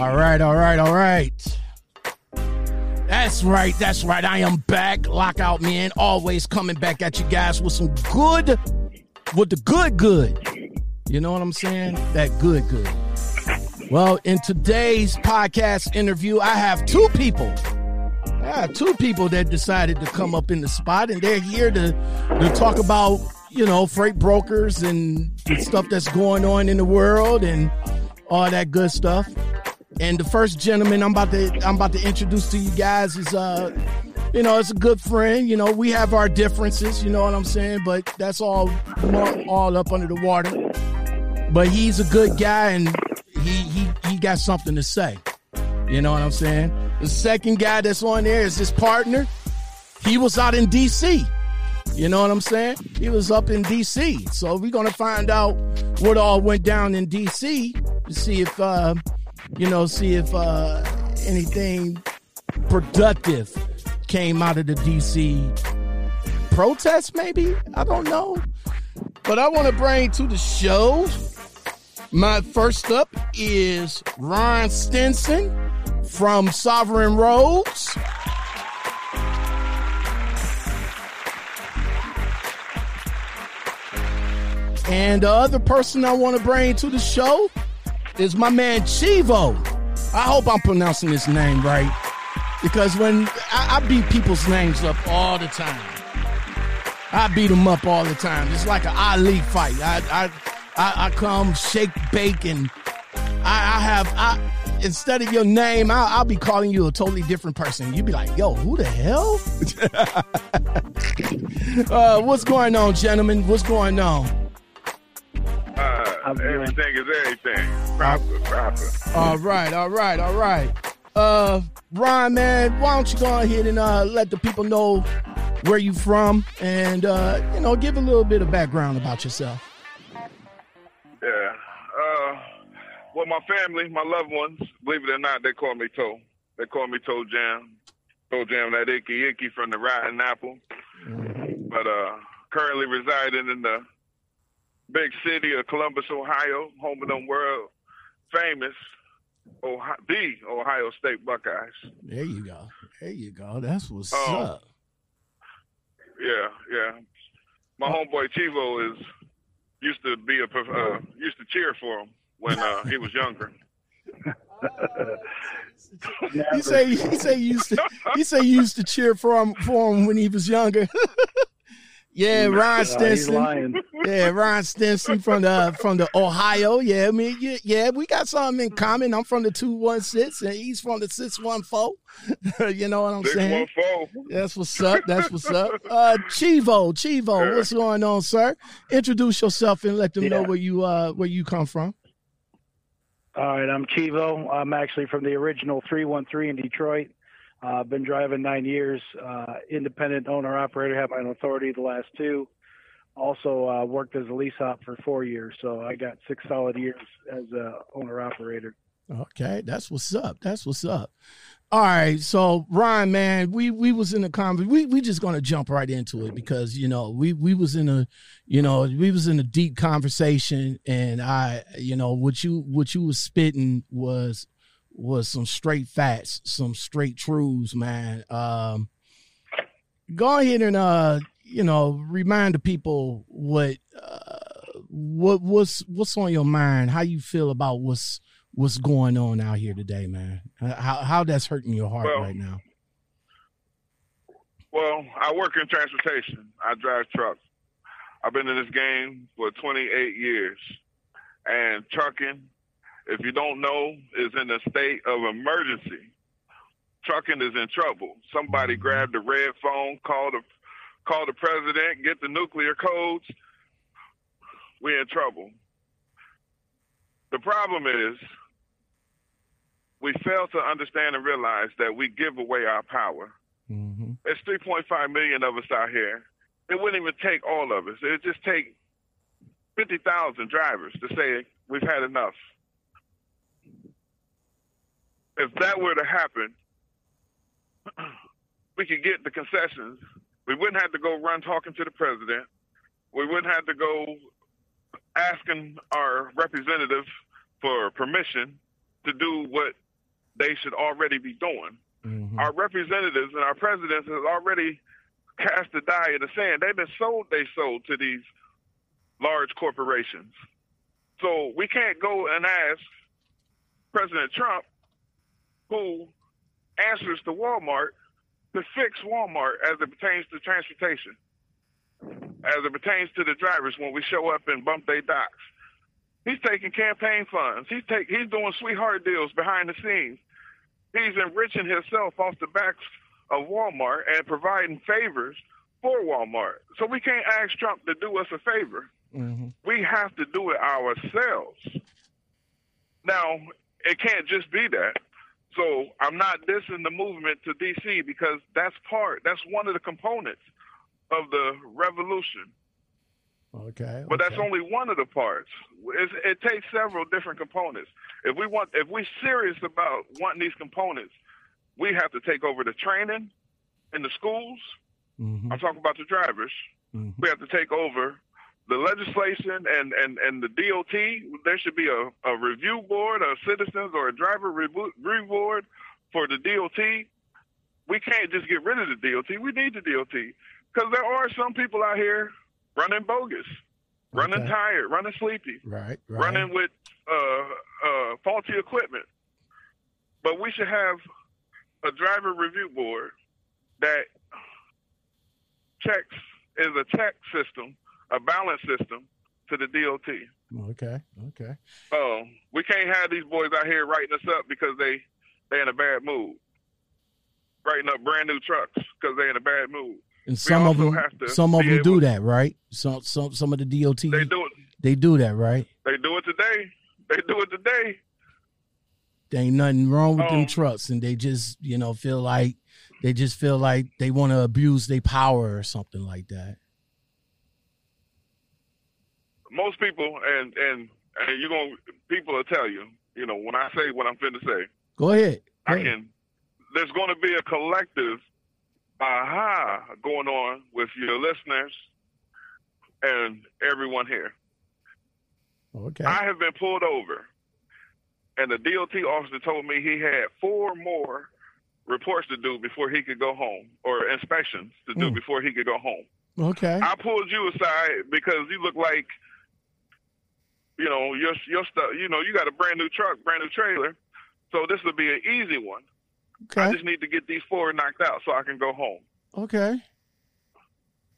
All right. That's right. I am back. Lockout Man, always coming back at you guys with some good, with the good. You know what I'm saying? That good. Well, in today's podcast interview, I have two people that decided to come up in the spot, and they're here to talk about, you know, freight brokers and the stuff that's going on in the world and all that good stuff. And the first gentleman I'm about to introduce to you guys is, you know, it's a good friend. You know, we have our differences, you know what I'm saying? But that's all up under the water. But he's a good guy, and he got something to say. You know what I'm saying? The second guy that's on there is his partner. He was out in D.C. You know what I'm saying? He was up in D.C. So we're going to find out what all went down in D.C. to see if, anything productive came out of the D.C. protest, maybe? I don't know. But I want to bring to the show, my first up is Ron Stinson from Sovereign Roads. And the other person I want to bring to the show is my man Chivo. I hope I'm pronouncing his name right, because when I beat people's names up all the time, I beat them up all the time. It's like an Ali fight. I come shake, bake, and I have instead of your name, I'll be calling you a totally different person. You'd be like, yo, who the hell? What's going on, gentlemen? What's going on? Everything is everything. Proper. All right. Ron, man, why don't you go ahead and let the people know where you from and, you know, give a little bit of background about yourself. Yeah. Well, my family, my loved ones, believe it or not, they call me Toe. They call me Toe Jam. Toe Jam, that icky from the Rotten Apple. But currently residing in the big city of Columbus, Ohio, home of them world famous, the Ohio State Buckeyes. There you go. That's what's up. Yeah. My homeboy Chivo is... used to cheer for him when he was younger. He used to cheer for him when he was younger. Yeah, Ron Stinson. Yeah, Ron Stinson from the Ohio. Yeah, I mean, yeah, we got something in common. I'm from the 216, and he's from the 614. You know what I'm saying? 614. That's what's up. Chivo, yeah. What's going on, sir? Introduce yourself and let them know where you come from. All right, I'm Chivo. I'm actually from the original 313 in Detroit. I've been driving 9 years, independent owner-operator, have my own authority the last two. Also worked as a lease op for 4 years, so I got 6 solid years as an owner-operator. Okay, that's what's up. All right, so, Ron, man, we was in a conversation. We just going to jump right into it because, you know, we was in a deep conversation, and I, you know, what you was spitting was some straight facts, some straight truths, man. Go ahead and, you know, remind the people what's on your mind, how you feel about what's going on out here today, man, how that's hurting your heart right now. Well, I work in transportation. I drive trucks. I've been in this game for 28 years, and trucking, if you don't know, is in a state of emergency. Trucking is in trouble. Somebody grab the red phone, call the president, get the nuclear codes. We're in trouble. The problem is we fail to understand and realize that we give away our power. Mm-hmm. There's 3.5 million of us out here. It wouldn't even take all of us. It would just take 50,000 drivers to say we've had enough. If that were to happen, we could get the concessions. We wouldn't have to go run talking to the president. We wouldn't have to go asking our representative for permission to do what they should already be doing. Mm-hmm. Our representatives and our presidents have already cast the die in the sand. They've been sold, to these large corporations. So we can't go and ask President Trump, who answers to Walmart, to fix Walmart as it pertains to transportation, as it pertains to the drivers when we show up and bump their docks. He's taking campaign funds. He's doing sweetheart deals behind the scenes. He's enriching himself off the backs of Walmart and providing favors for Walmart. So we can't ask Trump to do us a favor. Mm-hmm. We have to do it ourselves. Now, it can't just be that. So I'm not dissing the movement to D.C. because that's one of the components of the revolution. Okay. But that's only one of the parts. It takes several different components. If we're serious about wanting these components, we have to take over the training in the schools. Mm-hmm. I'm talking about the drivers. Mm-hmm. We have to take over the legislation and the DOT. There should be a review board, a citizens or a driver review board for the DOT. We can't just get rid of the DOT. We need the DOT because there are some people out here running bogus, running tired, running sleepy, right. running with faulty equipment. But we should have a driver review board that is a check system, a balance system to the DOT. Okay. We can't have these boys out here writing us up because they're in a bad mood, writing up brand new trucks because they're in a bad mood. And some of them do that, right? Some of the DOT, they do that, right? They do it today. There ain't nothing wrong with them trucks, and they just, feel like they want to abuse their power or something like that. Most people, and people will tell you, when I say what I'm finna say. Go ahead. There's going to be a collective going on with your listeners and everyone here. Okay. I have been pulled over, and the DOT officer told me he had 4 more reports to do before he could go home, or inspections to do before he could go home. Okay. I pulled you aside because you look like, your stuff. You got a brand new truck, brand new trailer, so this would be an easy one. Okay. I just need to get these 4 knocked out so I can go home. Okay.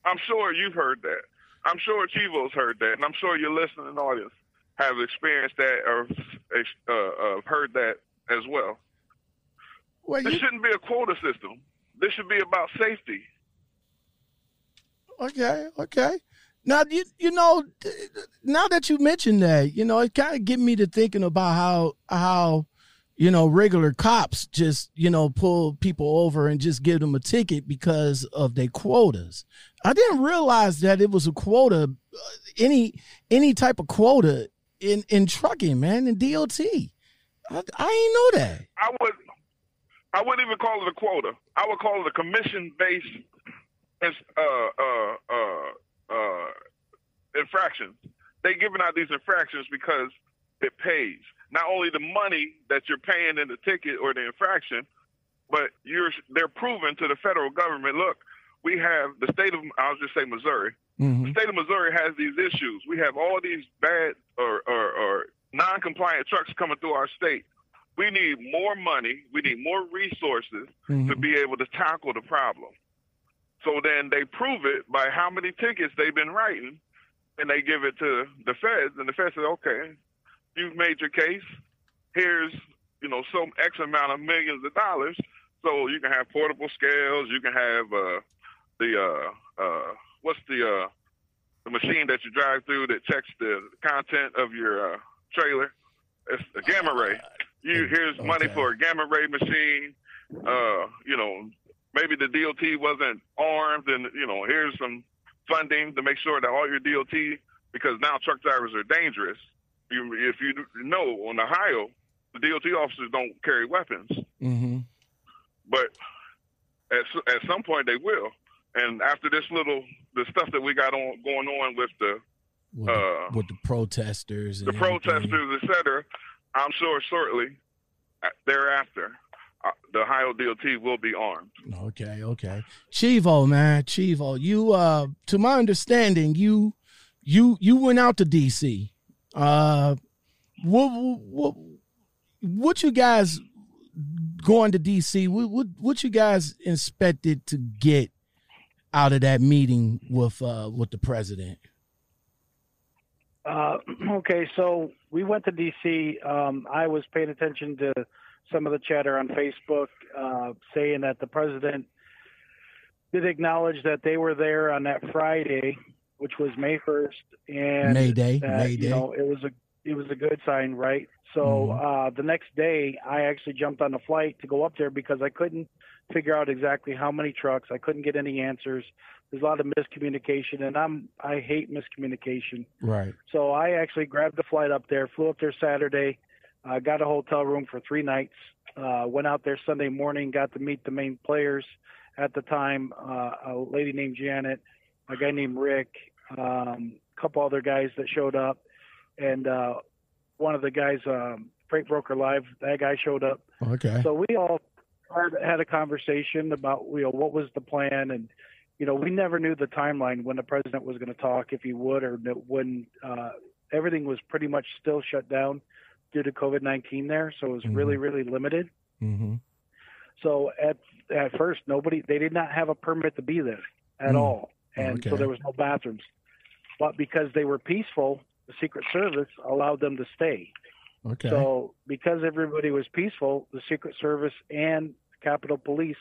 I'm sure you've heard that. I'm sure Chivo's heard that. And I'm sure your listening audience have experienced that or heard that as well. This shouldn't be a quota system. This should be about safety. Okay. Now, now that you mentioned that, it kind of get me to thinking about how regular cops just, pull people over and just give them a ticket because of their quotas. I didn't realize that it was a quota, any type of quota in trucking, man, in DOT. I ain't know that. I wouldn't even call it a quota. I would call it a commission-based infractions. They're giving out these infractions because it pays. Not only the money that you're paying in the ticket or the infraction, but they're proving to the federal government, look, we have the state of, I'll just say Missouri. Mm-hmm. The state of Missouri has these issues. We have all these bad or non-compliant trucks coming through our state. We need more money. We need more resources to be able to tackle the problem. So then they prove it by how many tickets they've been writing, and they give it to the feds, and the feds say, okay, you've made your case. Here's, some X amount of millions of dollars. So you can have portable scales. You can have the machine that you drive through that checks the content of your trailer. It's a gamma ray. Here's money for a gamma ray machine. Maybe the DOT wasn't armed, and here's some funding to make sure that all your DOT, because now truck drivers are dangerous. If you know, on Ohio, the DOT officers don't carry weapons. Mm-hmm. But at some point they will. And after the stuff that we got going on with the protesters, et cetera, I'm sure shortly thereafter, the Ohio DOT will be armed. Okay, okay. Chivo, man, Chivo, you, to my understanding, you went out to D.C. What you guys going to D.C., what you guys expected to get out of that meeting with the president? Okay, so we went to D.C. I was paying attention to some of the chatter on Facebook saying that the president did acknowledge that they were there on that Friday, which was May 1st. And May Day. You know, it was a good sign, right? So the next day, I actually jumped on a flight to go up there because I couldn't figure out exactly how many trucks. I couldn't get any answers. There's a lot of miscommunication, and I hate miscommunication. Right. So I actually grabbed the flight up there, flew up there Saturday, got a hotel room for 3 nights, went out there Sunday morning, got to meet the main players at the time, a lady named Janet, a guy named Rick, a couple other guys that showed up, and one of the guys, Freight Broker Live, that guy showed up. Okay. So we all had a conversation about, you know, what was the plan, and, you know, we never knew the timeline when the president was going to talk, if he would or wouldn't. Everything was pretty much still shut down due to COVID-19 there, so it was really, really limited. Mm-hmm. So at first, they did not have a permit to be there at all, and so there was no bathrooms. But because they were peaceful, the Secret Service allowed them to stay. Okay. So because everybody was peaceful, the Secret Service and Capitol Police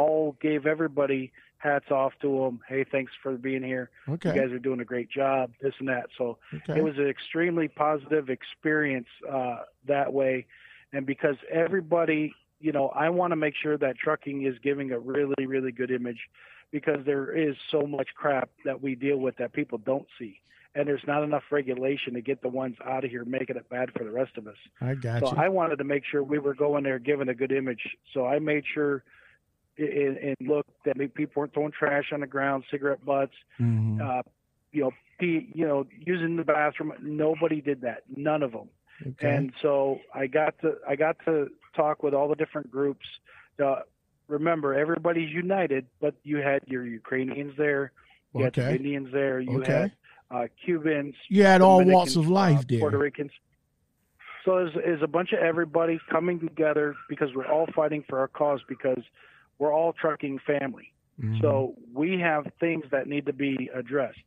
all gave everybody hats off to them. Hey, thanks for being here. Okay. You guys are doing a great job, this and that. So it was an extremely positive experience that way. And because everybody, you know, I want to make sure that trucking is giving a really, really good image, because there is so much crap that we deal with that people don't see. And there's not enough regulation to get the ones out of here, making it bad for the rest of us. I got you. So I wanted to make sure we were going there giving a good image. So I made sure and looked that people weren't throwing trash on the ground, cigarette butts, using the bathroom. Nobody did that. None of them. Okay. And so I got to talk with all the different groups. Remember, everybody's united, but you had your Ukrainians there, you had the Indians there, you had Cubans. You had all walks of life there. Puerto Ricans. So it's a bunch of everybody coming together because we're all fighting for our cause, because we're all trucking family. Mm-hmm. So we have things that need to be addressed.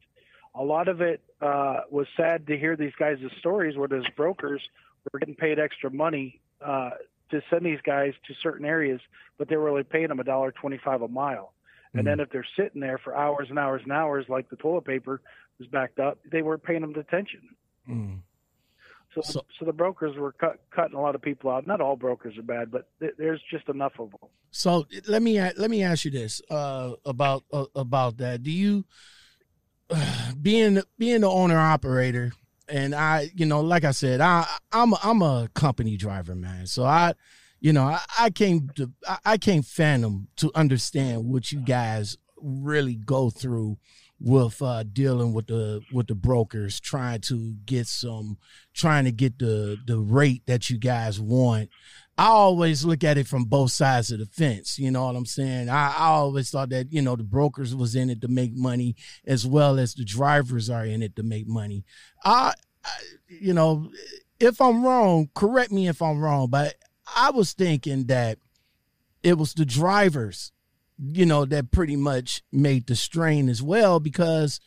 A lot of it was sad to hear these guys' stories where those brokers were getting paid extra money to send these guys to certain areas, but they were only paying them $1.25 a mile. And then if they're sitting there for hours and hours and hours, like the toilet paper was backed up, they weren't paying them detention. Mm. So the brokers were cutting a lot of people out. Not all brokers are bad, but there's just enough of them. So let me ask you this about that. Do you being the owner operator, and I, you know, like I said, I'm a company driver, man. So I can't fathom to understand what you guys really go through with dealing with the brokers, trying to get the rate that you guys want. I always look at it from both sides of the fence. You know what I'm saying? I always thought that, you know, the brokers was in it to make money as well as the drivers are in it to make money. I you know, if I'm wrong, correct me if I'm wrong, but I was thinking that it was the drivers, you know, that pretty much made the strain as well, because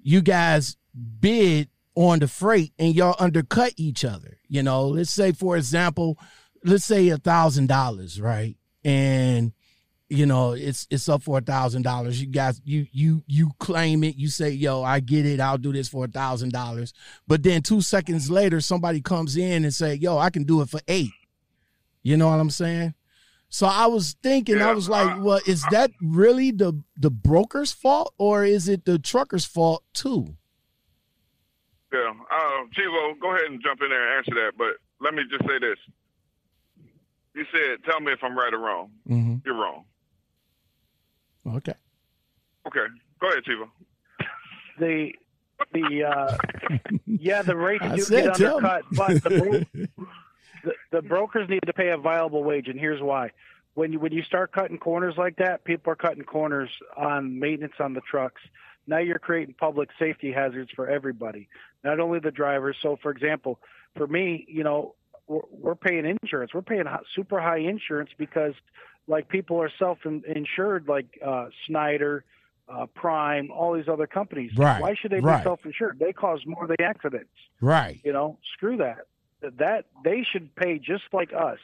you guys bid on the freight and y'all undercut each other. You know, let's say, for example, $1,000, right? And, you know, it's up for $1,000. You guys, you claim it. You say, yo, I get it. I'll do this for $1,000. But then 2 seconds later, somebody comes in and say, yo, I can do it for $800. You know what I'm saying? So I was thinking, yeah, I was like, well, is that really the broker's fault, or is it the trucker's fault too? Yeah. Chivo, go ahead and jump in there and answer that. But let me just say this. You said, tell me if I'm right or wrong. Mm-hmm. You're wrong. Okay. Okay. Go ahead, Chivo. The the rates do get undercut, but the The brokers need to pay a viable wage, and here's why. When you start cutting corners like that, people are cutting corners on maintenance on the trucks. Now you're creating public safety hazards for everybody, not only the drivers. So, for example, for me, you know, we're paying insurance. We're paying super high insurance because, like, people are self-insured, like Snyder, Prime, all these other companies. Right. Why should they be self-insured? They cause more of the accidents. Right. You know, screw that. That they should pay just like us.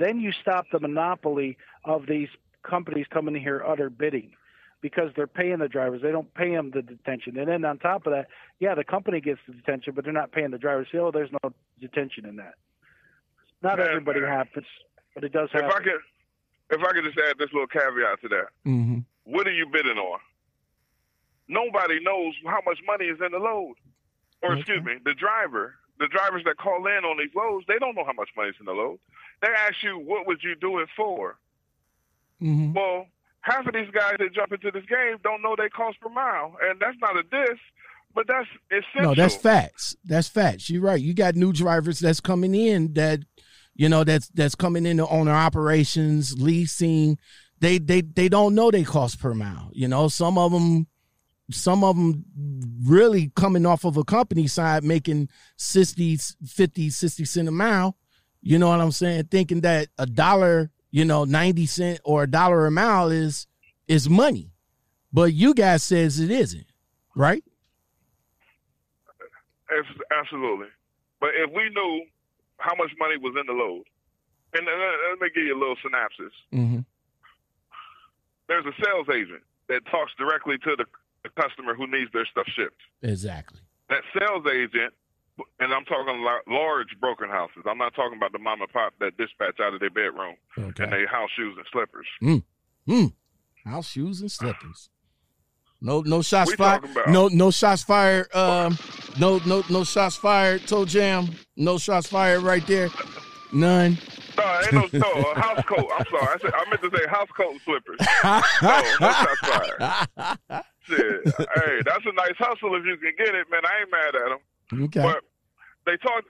Then you stop the monopoly of these companies coming in here utter bidding, because they're paying the drivers. They don't pay them the detention. And then on top of that, yeah, the company gets the detention, but they're not paying the drivers. Say, oh, there's no detention in that. Not everybody happens, but it does happen. If I could just add this little caveat to that. Mm-hmm. What are you bidding on? Nobody knows how much money is in the load. Or excuse me, the driver. The drivers that call in on these loads, they don't know how much money's in the load. They ask you, what would you do it for? Mm-hmm. Well, half of these guys that jump into this game don't know they cost per mile. And that's not a diss, but that's essential. No, that's facts. That's facts. You're right. You got new drivers that's coming in that, you know, that's coming into owner operations, leasing. They don't know they cost per mile. You know, some of them really coming off of a company side making 50-60 cents a mile, you know what I'm saying, thinking that a dollar, you know, 90 cent or a dollar a mile is money. But you guys says it isn't, right? Absolutely. But if we knew how much money was in the load, and let me give you a little synopsis. Mm-hmm. There's a sales agent that talks directly to the customer who needs their stuff shipped. Exactly. That sales agent, and I'm talking large broken houses. I'm not talking about the mom and pop that dispatch out of their bedroom and their house shoes and slippers. House shoes and slippers. No shots fired. No shots fired. No shots fired. Toe jam. No shots fired right there. None. No, ain't no house coat. I'm sorry. I meant to say house coat and slippers. No shots fired. Shit. Hey, that's a nice hustle if you can get it, man. I ain't mad at them. Okay. But they talk.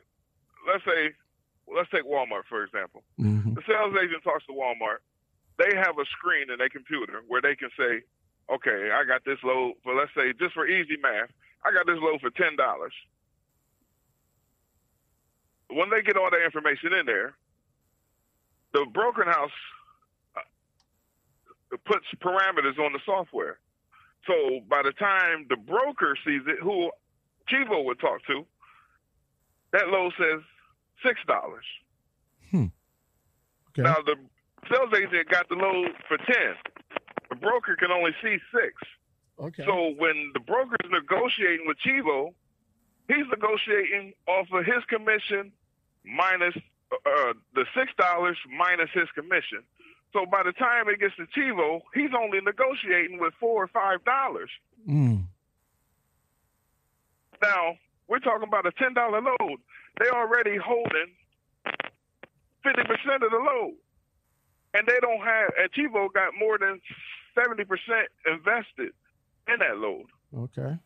Let's take Walmart for example. Mm-hmm. The sales agent talks to Walmart. They have a screen in their computer where they can say, "Okay, I got this load for let's say just for easy math, I got this load for $10." When they get all that information in there, the broker house puts parameters on the software. So by the time the broker sees it, who Chivo would talk to, that load says $6. Okay. Now the sales agent got the load for 10. The broker can only see 6. Okay. So when the broker is negotiating with Chivo, he's negotiating off of his commission minus the $6 minus his commission. So by the time it gets to Chivo, he's only negotiating with $4 or $5. Mm. Now we're talking about a $10 load. They already holding 50% of the load, and they don't have. And Chivo got more than 70% invested in that load. Okay.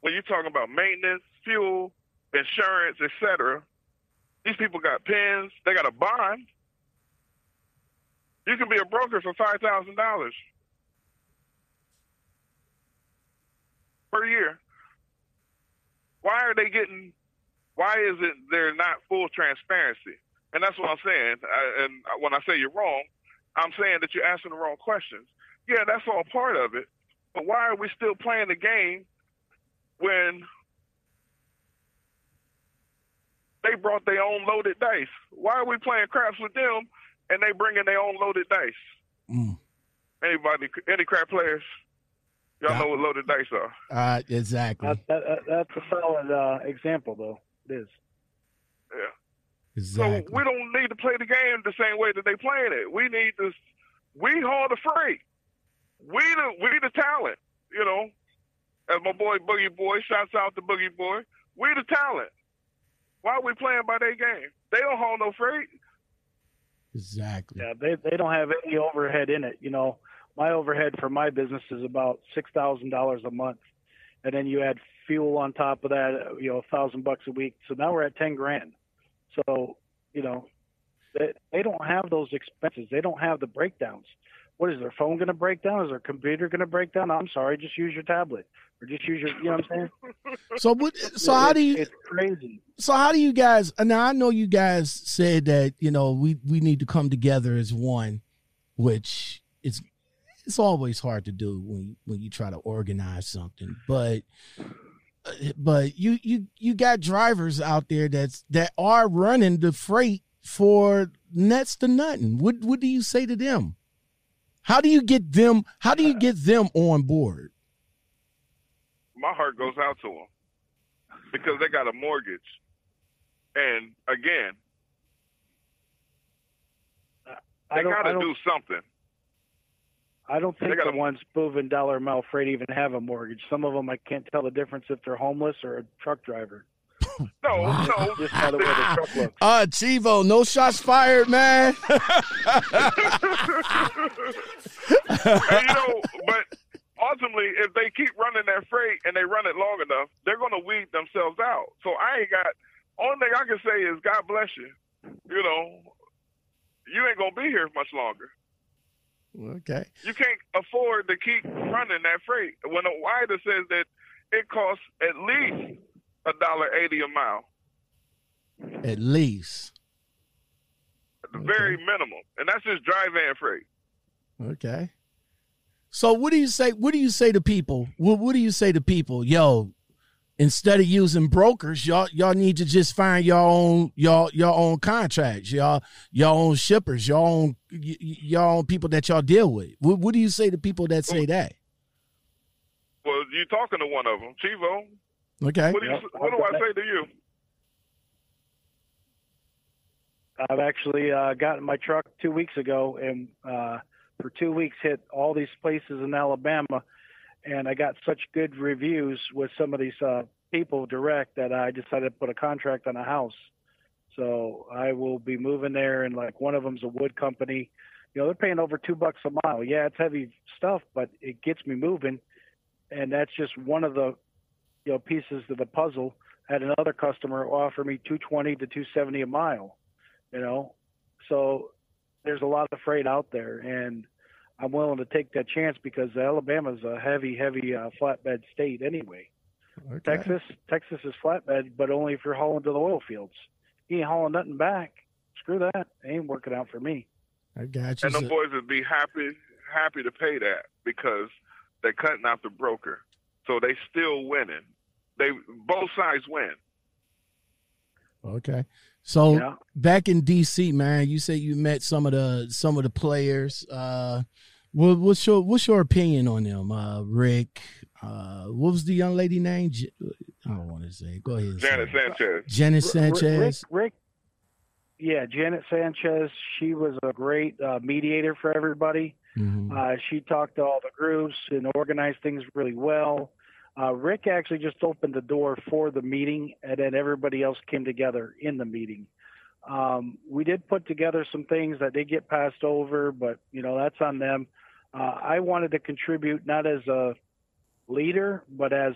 When you're talking about maintenance, fuel, insurance, etc., these people got pins. They got a bond. You can be a broker for $5,000 per year. Why is it they're not full transparency? And that's what I'm saying. And when I say you're wrong, I'm saying that you're asking the wrong questions. Yeah, that's all part of it. But why are we still playing the game when they brought their own loaded dice? Why are we playing craps with them? And they bring in their own loaded dice. Mm. Anybody, any crap players, y'all know what loaded dice are. Exactly. That's a solid example, though. It is. Yeah. Exactly. So we don't need to play the game the same way that they playing it. We need to. We haul the freight. We the talent. You know, as my boy Boogie Boy, shouts out to Boogie Boy. We the talent. Why are we playing by their game? They don't haul no freight. Exactly. Yeah, they don't have any overhead in it. You know, my overhead for my business is about $6,000 a month, and then you add fuel on top of that, you know, $1,000 bucks a week. So now we're at $10,000. So you know, they don't have those expenses. They don't have the breakdowns. What is their phone going to break down? Is their computer going to break down? I'm sorry, just use your tablet or just use your, you know what I'm saying? It's crazy. So how do you guys, and I know you guys said that, you know, we need to come together as one, which is, it's always hard to do when you try to organize something, but you got drivers out there that are running the freight for next to nothing. What do you say to them? How do you get them on board? My heart goes out to them because they got a mortgage. And again, they got to do something. I don't think the ones moving dollar mile freight even have a mortgage. Some of them, I can't tell the difference if they're homeless or a truck driver. No. Just by the way the truck looks. Chivo, no shots fired, man. And, you know, but ultimately, if they keep running that freight and they run it long enough, they're going to weed themselves out. So only thing I can say is God bless you. You know, you ain't going to be here much longer. Okay. You can't afford to keep running that freight. When a rider says that it costs at least $1.80 a mile. At least. At the very minimum. And that's just dry van freight. Okay. So what do you say to people? Yo, instead of using brokers, y'all need to just find your own contracts, your own shippers, your own people that y'all deal with. What do you say to people that say that? Well, you're talking to one of them, Chivo. Okay. What do I say to you? I've actually gotten my truck 2 weeks ago, and for 2 weeks hit all these places in Alabama. And I got such good reviews with some of these people direct that I decided to put a contract on a house. So I will be moving there, and like one of them's a wood company. You know, they're paying over $2 a mile. Yeah, it's heavy stuff, but it gets me moving. And that's just one of the, you know, pieces of the puzzle. I had another customer offer me $220 to $270 a mile. You know, so there's a lot of freight out there, and I'm willing to take that chance because Alabama's a heavy, heavy flatbed state anyway. Okay. Texas is flatbed, but only if you're hauling to the oil fields. You ain't hauling nothing back. Screw that. It ain't working out for me. I got you. And them boys would be happy to pay that because they're cutting out the broker. So they still winning. Both sides win. Okay. So Back in DC, man, you say you met some of the players. What's your opinion on them? Rick. What was the young lady name? I don't want to say. Go ahead. Janet Sanchez. Rick. Yeah, Janet Sanchez. She was a great mediator for everybody. Mm-hmm. She talked to all the groups and organized things really well. Rick actually just opened the door for the meeting, and then everybody else came together in the meeting. We did put together some things that did get passed over, but, you know, that's on them. I wanted to contribute not as a leader, but as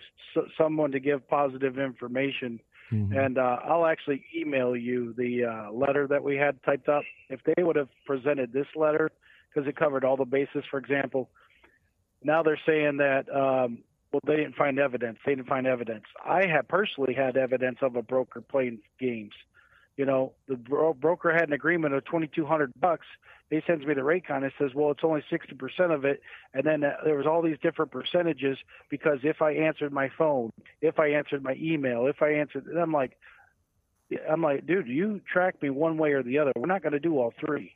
someone to give positive information. Mm-hmm. And I'll actually email you the letter that we had typed up. If they would have presented this letter, because it covered all the bases, for example, now they're saying that well, they didn't find evidence. I have personally had evidence of a broker playing games. You know, the broker had an agreement of $2,200. He sends me the Raycon. It says, well, it's only 60% of it. And then there was all these different percentages because if I answered my phone, if I answered my email, and I'm like, dude, you track me one way or the other. We're not going to do all three.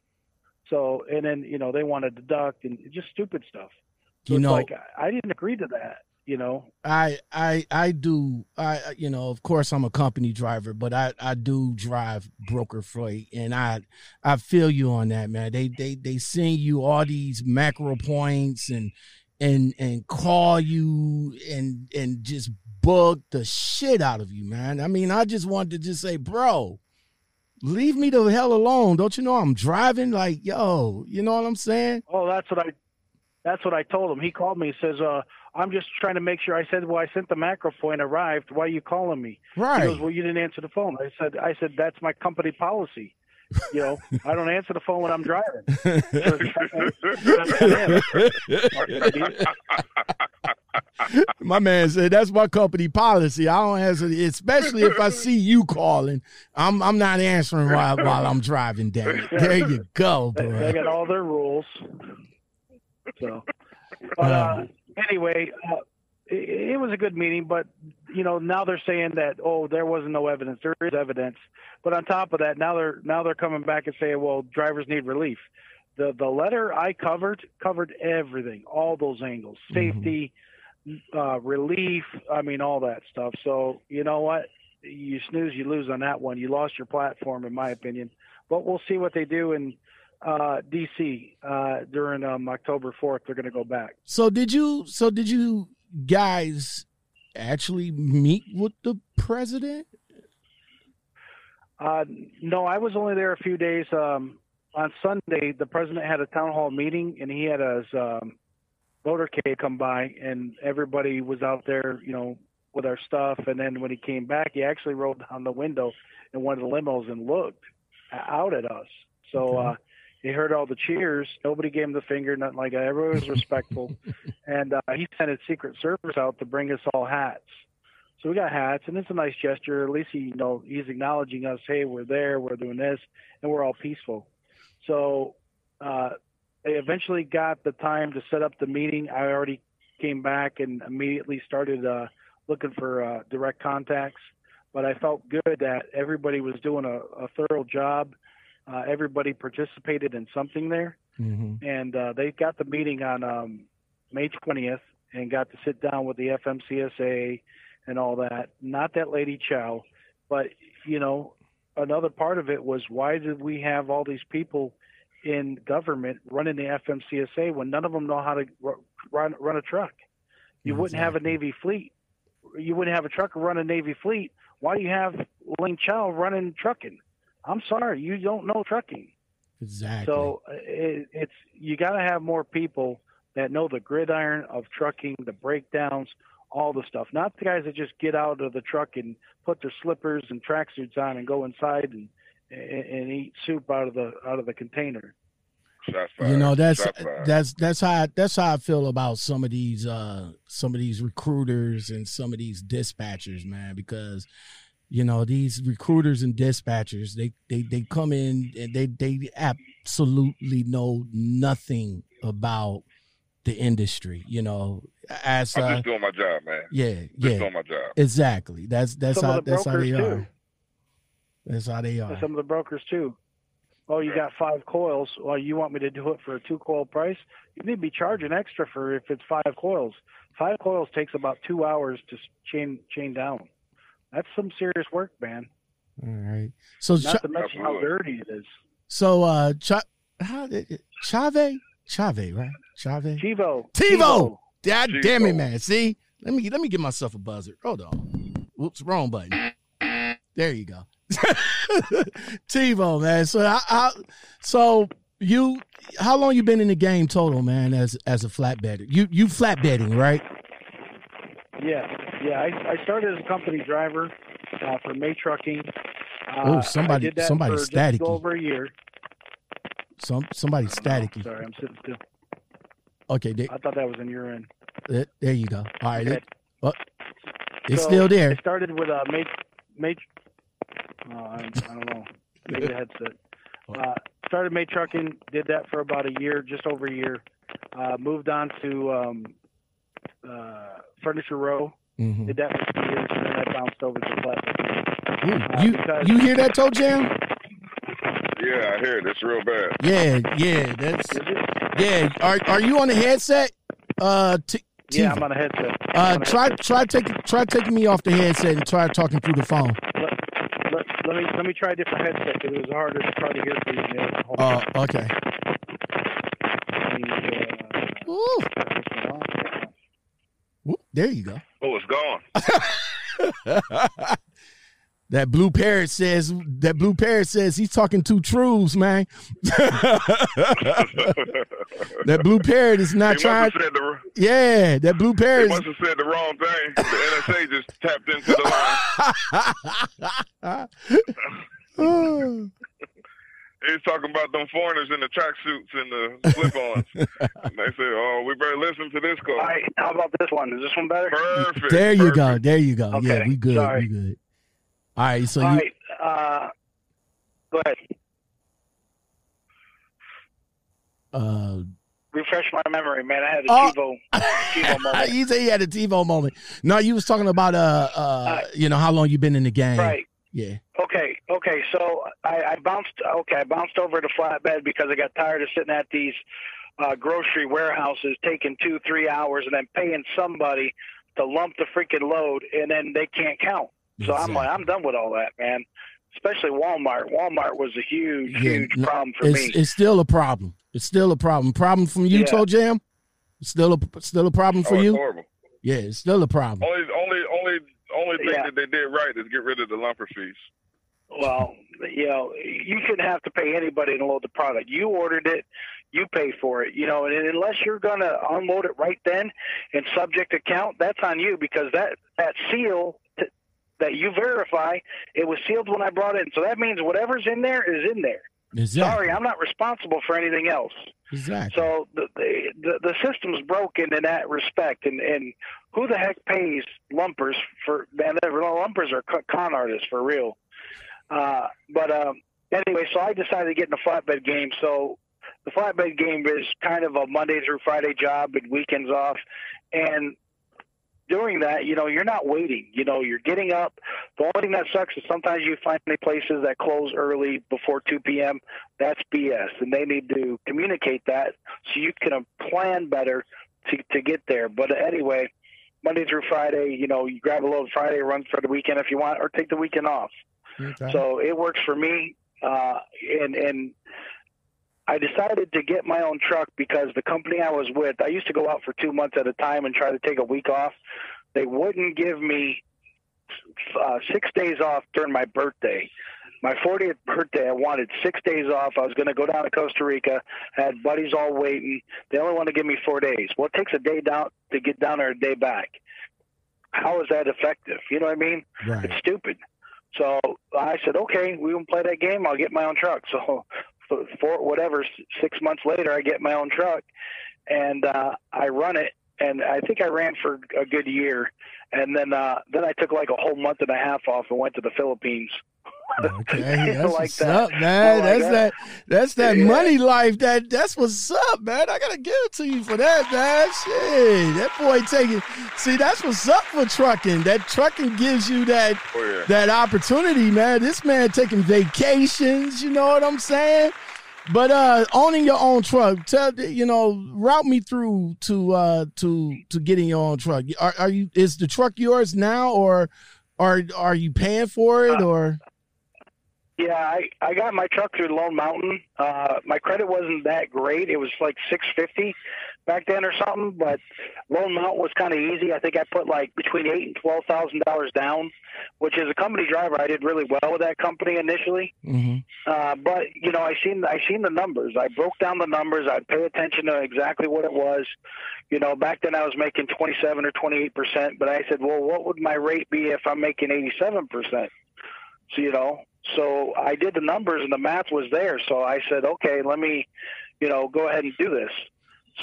So, and then, you know, they want to deduct and just stupid stuff. So you know, it's like, I didn't agree to that. You know, I do, you know, of course I'm a company driver, but I do drive broker freight, and I feel you on that, man. They send you all these macro points and call you and just bug the shit out of you, man. I mean, I just wanted to just say, bro, leave me the hell alone. Don't you know I'm driving? Like, yo, you know what I'm saying? Oh, that's what I told him. He called me and says, I'm just trying to make sure. I said, well, I sent the macro point, arrived. Why are you calling me? Right. He goes, well, you didn't answer the phone. I said, that's my company policy. you know, I don't answer the phone when I'm driving. My man said, that's my company policy. I don't answer, especially if I see you calling. I'm not answering while I'm driving, damn it. There you go, bro. They got all their rules. So, anyway, it was a good meeting, but, you know, now they're saying that, oh, there wasn't no evidence. There is evidence. But on top of that, now they're coming back and saying, well, drivers need relief. The letter I covered everything, all those angles, safety, relief, I mean, all that stuff. So, you know what? You snooze, you lose on that one. You lost your platform, in my opinion. But we'll see what they do in D.C. During October 4th. They're going to go back. So did you guys actually meet with the president? No, I was only there a few days. On Sunday, the president had a town hall meeting, and he had his motorcade come by, and everybody was out there, you know, with our stuff. And then when he came back, he actually rolled down the window in one of the limos and looked out at us. So he heard all the cheers. Nobody gave him the finger, nothing like that. Everybody was respectful. And he sent his Secret Service out to bring us all hats. So we got hats, and it's a nice gesture. At least he, you know, he's acknowledging us, hey, we're there, we're doing this, and we're all peaceful. So they eventually got the time to set up the meeting. I already came back and immediately started looking for direct contacts. But I felt good that everybody was doing a thorough job. Everybody participated in something there. Mm-hmm. And they got the meeting on May 20th and got to sit down with the FMCSA and all that. Not that Lady Chow, but, you know, another part of it was, why did we have all these people in government running the FMCSA when none of them know how to run a truck? You wouldn't have a Navy fleet. You wouldn't have a trucker run a Navy fleet. Why do you have Lane Chow running trucking? I'm sorry, you don't know trucking. Exactly. So it's you got to have more people that know the gridiron of trucking, the breakdowns, all the stuff. Not the guys that just get out of the truck and put their slippers and tracksuits on and go inside and eat soup out of the container. You know, that's how I feel about some of these recruiters and some of these dispatchers, man, because, you know, these recruiters and dispatchers, they come in and they absolutely know nothing about the industry, you know. I'm just doing my job, man. Yeah. Doing my job. Exactly. That's how they are. That's how they are. Some of the brokers too. Oh, you got 5 coils. Well, you want me to do it for a 2-coil price? You need to be charging extra for if it's 5 coils. 5 coils takes about 2 hours to chain down. That's some serious work, man. All right. So not to mention how dirty it is. So Chivo. God damn it, man. See? Let me give myself a buzzer. Hold on. Whoops, wrong button. There you go. TiVo, man. So how long you been in the game total, man, as a flatbedder? You flatbedding, right? Yeah. I started as a company driver for May Trucking. Somebody's staticky. Over a year. Somebody's staticky. Sorry, I'm sitting still. Okay, I thought that was in your end. There you go. All right, okay. It's so still there. It started with I don't know. Maybe the headset. Started May Trucking. Did that for about a year, just over a year. Moved on to Furniture Row. Mm-hmm. Did that for 2 years, and then I bounced over to Flatbed. You hear that toe jam? Yeah, I hear it. It's real bad. Yeah. Yeah, are you on the headset? Yeah, I'm on a headset. Try taking me off the headset and try talking through the phone. Let me try a different headset because it was harder to try to hear through the mail. Oh, okay. Ooh, there you go. Oh, it's gone. That blue parrot says he's talking two truths, man. That blue parrot is not trying. That blue parrot. He must have said the wrong thing. The NSA just tapped into the line. They was talking about them foreigners in the tracksuits and the slip-ons. And they said, oh, we better listen to this call. All right, how about this one? Is this one better? Perfect. There you go. There you go. Okay. Yeah, we good. Sorry. We good. All right, so go ahead. Refresh my memory, man. I had a Chivo moment. You say you had a Chivo moment. No, you was talking about, you know, how long you been in the game. Right. Yeah. Okay. So I bounced over to flatbed because I got tired of sitting at these grocery warehouses taking 2-3 hours and then paying somebody to lump the freaking load, and then they can't count. So exactly. I'm like, I'm done with all that, man. Especially Walmart. Walmart was a huge problem for me. It's still a problem. It's still a problem. Problem from you, Toe Jam? It's still a problem for you? Horrible. Yeah, it's still a problem. Only thing that they did right is get rid of the lumper fees. Well, you know, you shouldn't have to pay anybody to load the product. You ordered it, you pay for it. You know, and unless you're going to unload it right then and subject to count, that's on you, because that seal that you verify, it was sealed when I brought it in. So that means whatever's in there is in there. Exactly. Sorry, I'm not responsible for anything else. Exactly. So the system's broken in that respect. And who the heck pays lumpers for? Man, lumpers are con artists for real. Anyway, so I decided to get in the flatbed game. So the flatbed game is kind of a Monday through Friday job and weekends off. And doing that, you know, you're not waiting. You know, you're getting up. The only thing that sucks is sometimes you find places that close early before 2 p.m. That's BS, and they need to communicate that so you can plan better to get there. But anyway, Monday through Friday, you know, you grab a load Friday, run for the weekend if you want, or take the weekend off. Okay. So it works for me, and I decided to get my own truck because the company I was with, I used to go out for 2 months at a time and try to take a week off. They wouldn't give me 6 days off during my birthday. My 40th birthday, I wanted 6 days off. I was going to go down to Costa Rica. I had buddies all waiting. They only want to give me 4 days. Well, it takes a day down to get down or a day back. How is that effective? You know what I mean? Right. It's stupid. So I said, okay, we can play that game. I'll get my own truck. So for 6 months later, I get my own truck, and I run it, and I think I ran for a good year, and then I took like a whole month and a half off and went to the Philippines. Okay, that's like what's up, man. That's that money life. That's what's up, man. I gotta give it to you for that, man. Shit, that boy taking. See, that's what's up for trucking. That trucking gives you that opportunity, man. This man taking vacations. You know what I'm saying? But owning your own truck, route me through to getting your own truck. Are you? Is the truck yours now, or are you paying for it, or? Yeah, I got my truck through Lone Mountain. My credit wasn't that great. It was like $650 back then or something, but Lone Mountain was kind of easy. I think I put like between $8,000 and $12,000 down, which is a company driver. I did really well with that company initially. Mm-hmm. But, you know, I seen the numbers. I broke down the numbers. I'd pay attention to exactly what it was. You know, back then I was making 27 or 28%, but I said, well, what would my rate be if I'm making 87%? So, you know. So I did the numbers and the math was there. So I said, okay, let me, you know, go ahead and do this.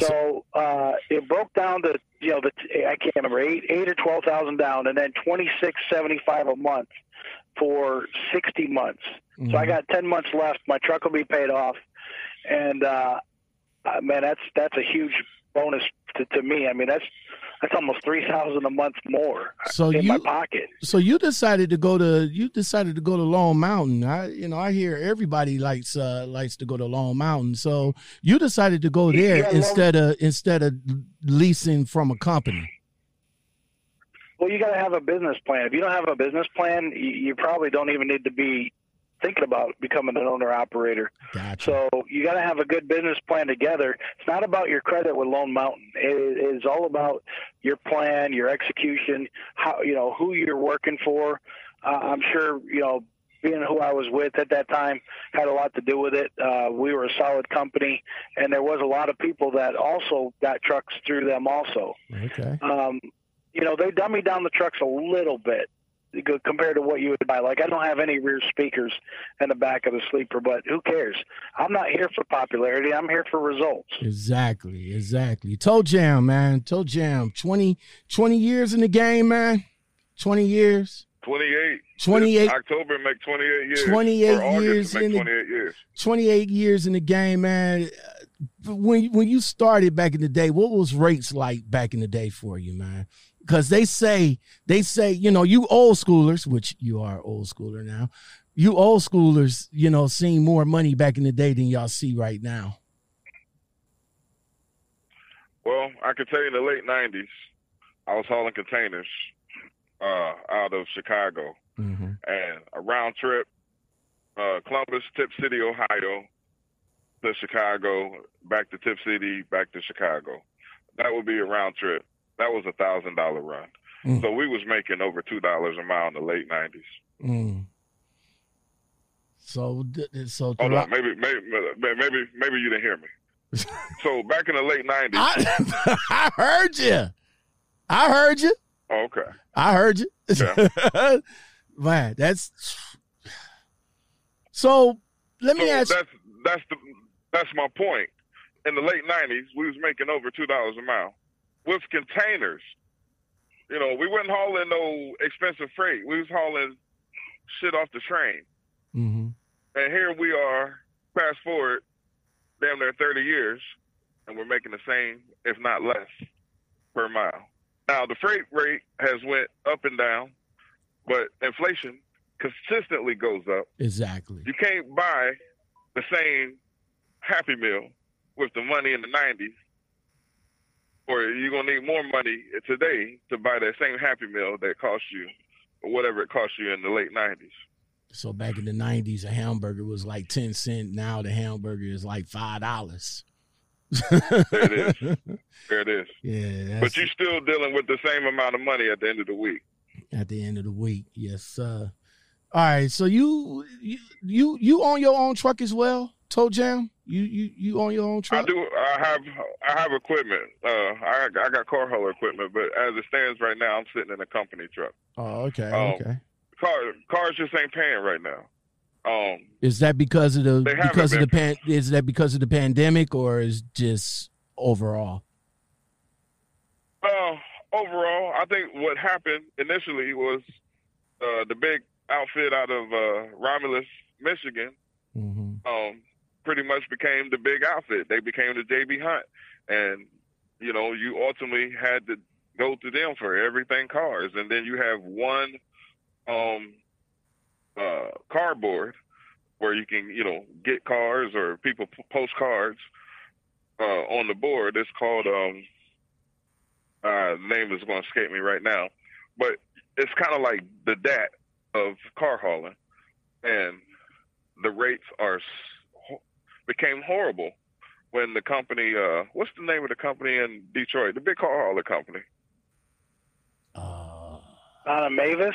So it broke down to, you know, I can't remember, eight or 12,000 down, and then $26.75 a month for 60 months. Mm-hmm. So I got 10 months left. My truck will be paid off, and man, that's a huge bonus to me. I mean, that's almost $3,000 a month more in my pocket. So you decided to go to Lone Mountain. I hear everybody likes to go to Lone Mountain. So you decided to go there instead of leasing from a company. Well, you got to have a business plan. If you don't have a business plan, you probably don't even need to be thinking about becoming an owner-operator. Gotcha. So you got to have a good business plan together. It's not about your credit with Lone Mountain. It is all about your plan, your execution, how, you know, who you're working for. I'm sure, you know, being who I was with at that time had a lot to do with it. We were a solid company, and there was a lot of people that also got trucks through them also. Okay. You know, they dummied down the trucks a little bit. compared to what you would buy. Like, I don't have any rear speakers in the back of the sleeper, but who cares? I'm not here for popularity. I'm here for results. Exactly, exactly. Toe Jam, man. Toe Jam. 20 years in the game, man. 20 years. 28. 28. October make 28 years. 28 years in the 28 years. 28 years in the game, man. When you started back in the day, what was rates like back in the day for you, man? Because they say, you know, you old schoolers, which you are old schooler now, you old schoolers, you know, seen more money back in the day than y'all see right now. Well, I could tell you in the late 90s, I was hauling containers out of Chicago. Mm-hmm. And a round trip, Columbus, Tip City, Ohio, to Chicago, back to Tip City, back to Chicago. That would be a round trip. That was a $1,000 run. Mm. So we was making over $2 a mile in the late 90s. Mm. So hold on, maybe you didn't hear me. So back in the late 90s, I heard you. I heard you. Okay. I heard you. Yeah. Man, that's so. Let me ask. That's my point. In the late 90s, we was making over $2 a mile. With containers, you know, we weren't hauling no expensive freight. We was hauling shit off the train. Mm-hmm. And here we are, fast forward, damn near 30 years, and we're making the same, if not less, per mile. Now, the freight rate has went up and down, but inflation consistently goes up. Exactly. You can't buy the same Happy Meal with the money in the 90s. Or you're going to need more money today to buy that same Happy Meal that cost you, or whatever it cost you in the late 90s. So back in the 90s, a hamburger was like 10 cents. Now the hamburger is like $5. There it is. Yeah. But you're still dealing with the same amount of money at the end of the week. At the end of the week, yes, sir. All right, so you own your own truck as well, Toe Jam? You own your own truck? I do. I have equipment. I got car hauler equipment, but as it stands right now, I'm sitting in a company truck. Oh, okay. Okay. Cars just ain't paying right now. Is that because of the pandemic, or is just overall? Overall, I think what happened initially was the big outfit out of Romulus, Michigan. Mm-hmm. Pretty much became the big outfit. They became the J.B. Hunt. And, you know, you ultimately had to go to them for everything cars. And then you have one car board where you can, you know, get cars or people post cards on the board. It's called, the name is going to escape me right now. But it's kind of like the DAT of car hauling. And the rates became horrible when the company, what's the name of the company in Detroit? The big car hauler company. Mavis?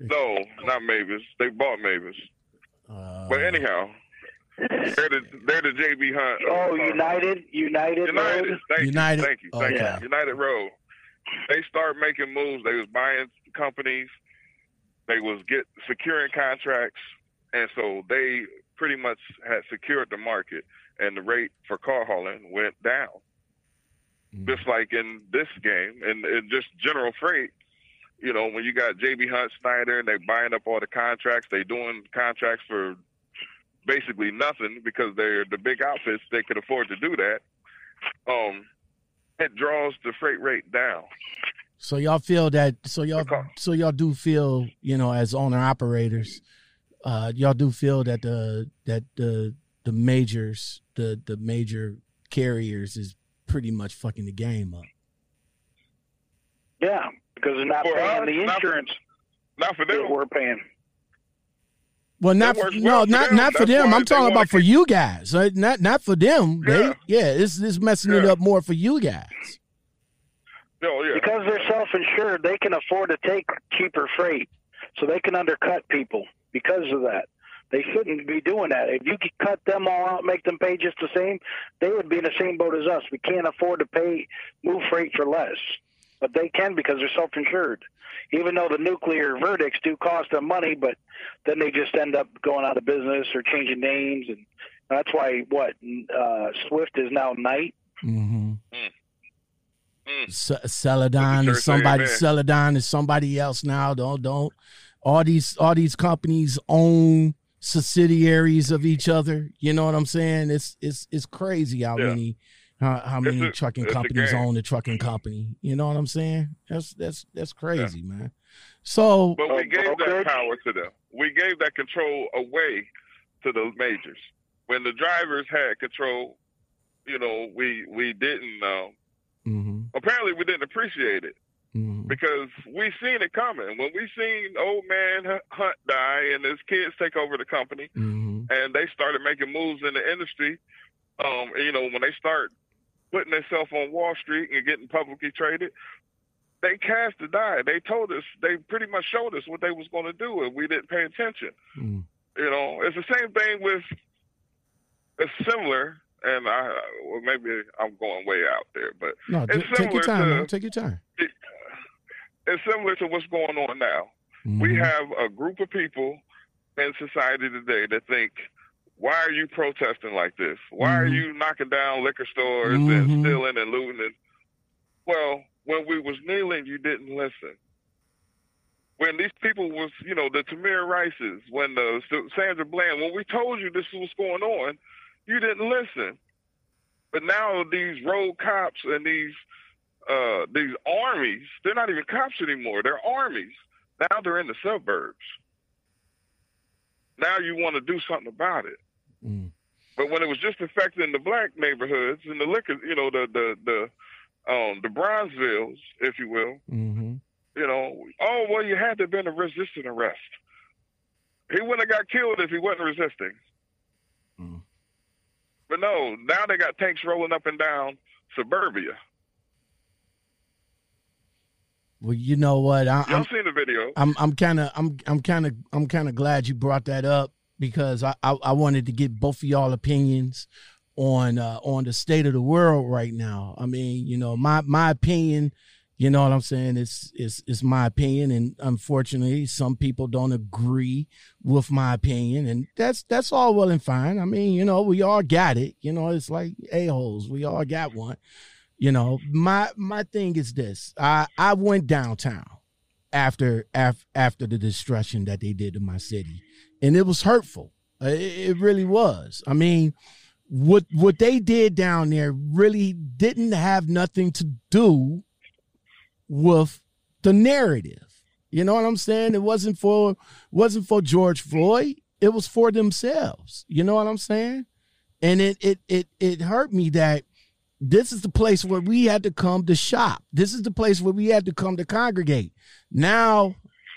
No, not Mavis. They bought Mavis. But anyhow, they're the J.B. Hunt. Oh, United Road? Thank you. United Road. They start making moves. They was buying companies. They was securing contracts. And so they pretty much had secured the market, and the rate for car hauling went down. Mm-hmm. Just like in this game, and just general freight, you know, when you got J.B. Hunt, Snyder, and they buying up all the contracts, they doing contracts for basically nothing because they're the big outfits, they could afford to do that. It draws the freight rate down. So y'all feel that, so y'all do feel, you know, as owner operators, y'all do feel that the majors, the major carriers is pretty much fucking the game up. Yeah, because they're not paying the insurance. Not for them. We're paying. Well, not for them. I'm talking about for you guys. Right? Not for them. Yeah, it's messing it up more for you guys. No, yeah. Because they're self-insured, they can afford to take cheaper freight, so they can undercut people. Because of that, they shouldn't be doing that. If you could cut them all out, make them pay just the same, they would be in the same boat as us. We can't afford to move freight for less. but they can because they're self-insured, even though the nuclear verdicts do cost them money, but then they just end up going out of business or changing names. And that's why Swift is now Knight. Mm-hmm. Celadon is somebody. Celadon is somebody else now. Don't. All these companies own subsidiaries of each other. You know what I'm saying? It's crazy how many trucking companies own a trucking company. You know what I'm saying? That's crazy, man. So, but we gave that power to them. We gave that control away to the majors. When the drivers had control, you know, we didn't. Apparently, we didn't appreciate it. Mm-hmm. Because we seen it coming. When we seen old man Hunt die and his kids take over the company, and they started making moves in the industry, you know, when they start putting themselves on Wall Street and getting publicly traded, they cast the die. They told us, they pretty much showed us what they was going to do, and we didn't pay attention. Mm-hmm. You know, it's the same thing with, it's similar, and maybe I'm going way out there, but no, it's similar. Take your time, man. Take your time. It's similar to what's going on now. Mm-hmm. We have a group of people in society today that think, why are you protesting like this? Why are you knocking down liquor stores and stealing and looting? Well, when we was kneeling, you didn't listen. When these people was, you know, the Tamir Rices, when the Sandra Bland, when we told you this was going on, you didn't listen. But now these road cops and these armies, they're not even cops anymore. They're armies. Now they're in the suburbs. Now you want to do something about it. Mm. But when it was just affecting the black neighborhoods and the liquor, you know, the Bronzevilles, if you will, you know, oh, well, you had to have been a resisting arrest. He wouldn't have got killed if he wasn't resisting. Mm. But no, now they got tanks rolling up and down suburbia. Well, you know what? I've seen the video. I'm kind of glad you brought that up because I wanted to get both of y'all opinions on the state of the world right now. I mean, you know, my opinion, you know what I'm saying? It's my opinion, and unfortunately, some people don't agree with my opinion, and that's all well and fine. I mean, you know, we all got it. You know, it's like a-holes. We all got one. You know, my thing is this. I went downtown after the destruction that they did to my city, and it was hurtful. It really was. I mean, what they did down there really didn't have nothing to do with the narrative. You know what I'm saying? It wasn't for George Floyd. It was for themselves. You know what I'm saying? And it hurt me that this is the place where we had to come to shop. This is the place where we had to come to congregate. Now,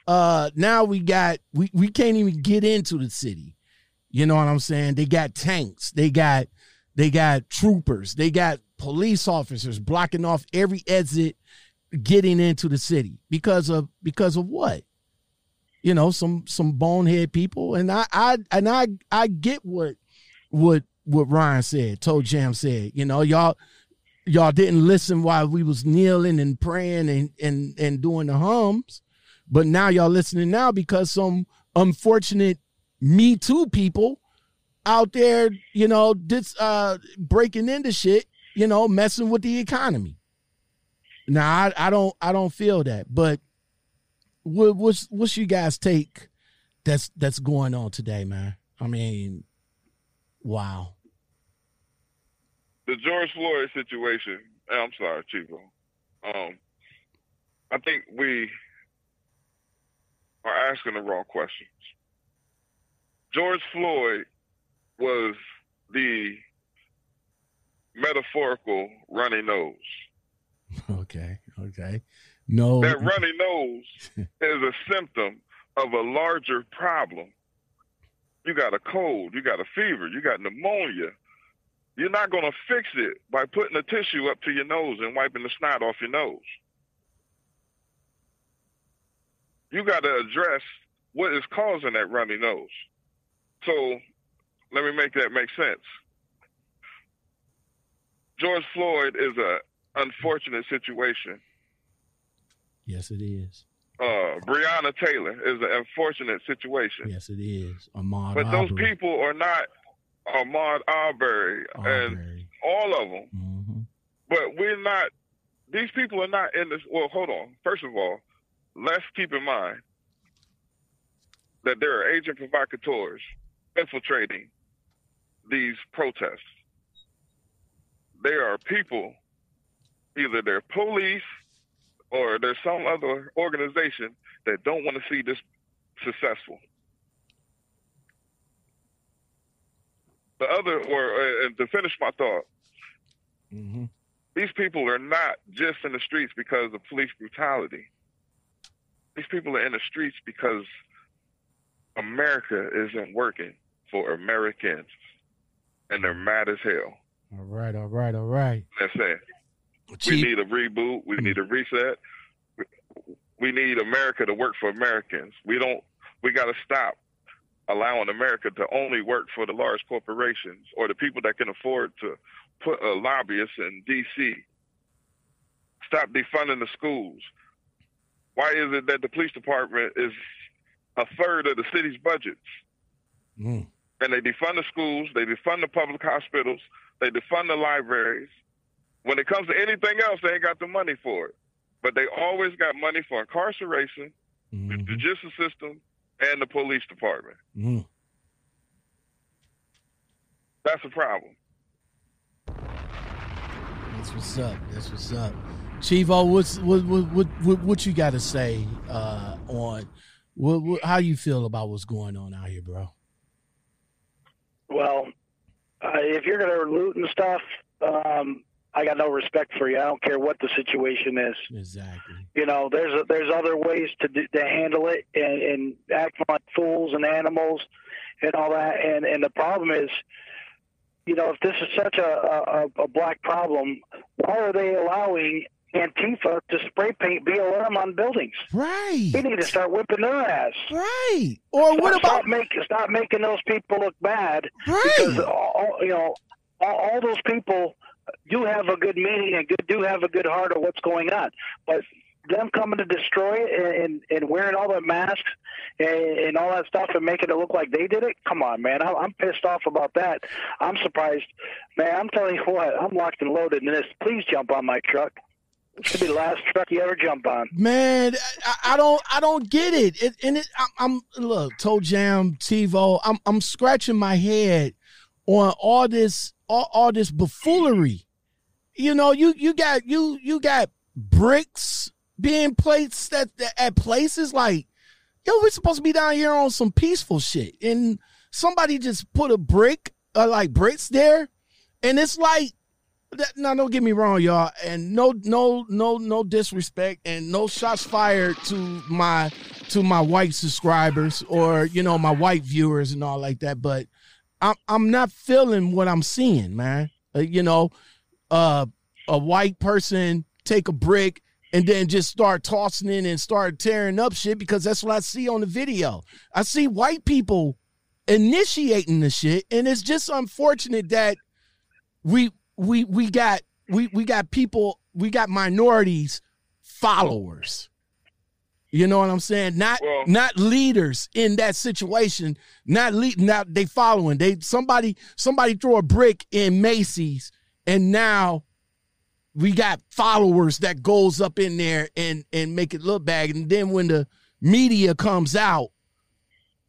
we can't even get into the city. You know what I'm saying? They got tanks. They got troopers. They got police officers blocking off every exit getting into the city because of what? You know, some bonehead people. And I get what Ryan said, told Jam said, you know, y'all didn't listen while we was kneeling and praying and doing the hums, but now y'all listening now because some unfortunate Me Too people out there, you know, breaking into shit, you know, messing with the economy. Now I don't feel that, but what's you guys' take that's going on today, man? I mean, wow. The George Floyd situation. I'm sorry, Chivo. I think we are asking the wrong questions. George Floyd was the metaphorical runny nose. Okay. No. That runny nose is a symptom of a larger problem. You got a cold, you got a fever, you got pneumonia. You're not going to fix it by putting a tissue up to your nose and wiping the snot off your nose. You got to address what is causing that runny nose. So let me make that make sense. George Floyd is an unfortunate situation Yes, it is. Breonna Taylor is an unfortunate situation. Yes, it is. Ahmaud Arbery. But those people are not Ahmaud Arbery and all of them. Mm-hmm. But we're not, these people are not in this. Well, hold on. First of all, let's keep in mind that there are agent provocateurs infiltrating these protests. They are people, either they're police or there's some other organization that don't want to see this successful. The other, or to finish my thought, mm-hmm. These people are not just in the streets because of police brutality. These people are in the streets because America isn't working for Americans, and they're mad as hell. All right. That's it. We need a reboot. We need a reset. We need America to work for Americans. We got to stop allowing America to only work for the large corporations or the people that can afford to put a lobbyist in D.C. Stop defunding the schools. Why is it that the police department is a third of the city's budgets? Mm. And they defund the schools, they defund the public hospitals, they defund the libraries. When it comes to anything else, they ain't got the money for it. But they always got money for incarceration, mm-hmm. the justice system, and the police department. Mm. That's a problem. That's what's up. Chivo, what you got to say on how you feel about what's going on out here, bro? Well, if you're going to loot and stuff, I got no respect for you. I don't care what the situation is. Exactly. You know, there's other ways to handle it and act like fools and animals and all that. And the problem is, you know, if this is such a black problem, why are they allowing Antifa to spray paint BLM on buildings? Right. They need to start whipping their ass. Right. Or what about stop making those people look bad? Right. Because all those people do have a good meaning and do have a good heart of what's going on, but them coming to destroy it and wearing all the masks and all that stuff and making it look like they did it. Come on, man. I'm pissed off about that. I'm surprised. Man, I'm telling you what, I'm locked and loaded in this. Please jump on my truck. It should be the last truck you ever jump on. Man, I don't get it. Toe Jam, TiVo, I'm scratching my head on all this buffoonery. You know, you got bricks being placed at places like, yo, we're supposed to be down here on some peaceful shit, and somebody just put a brick bricks there, and it's like, now don't get me wrong, y'all, and no disrespect and no shots fired to my white subscribers or, you know, my white viewers and all like that, but I'm not feeling what I'm seeing, man. A white person take a brick and then just start tossing it and start tearing up shit, because that's what I see on the video. I see white people initiating the shit, and it's just unfortunate that we got minorities followers. You know what I'm saying? Not leaders in that situation. Now they following. Somebody threw a brick in Macy's, and now we got followers that goes up in there and make it look bad. And then when the media comes out,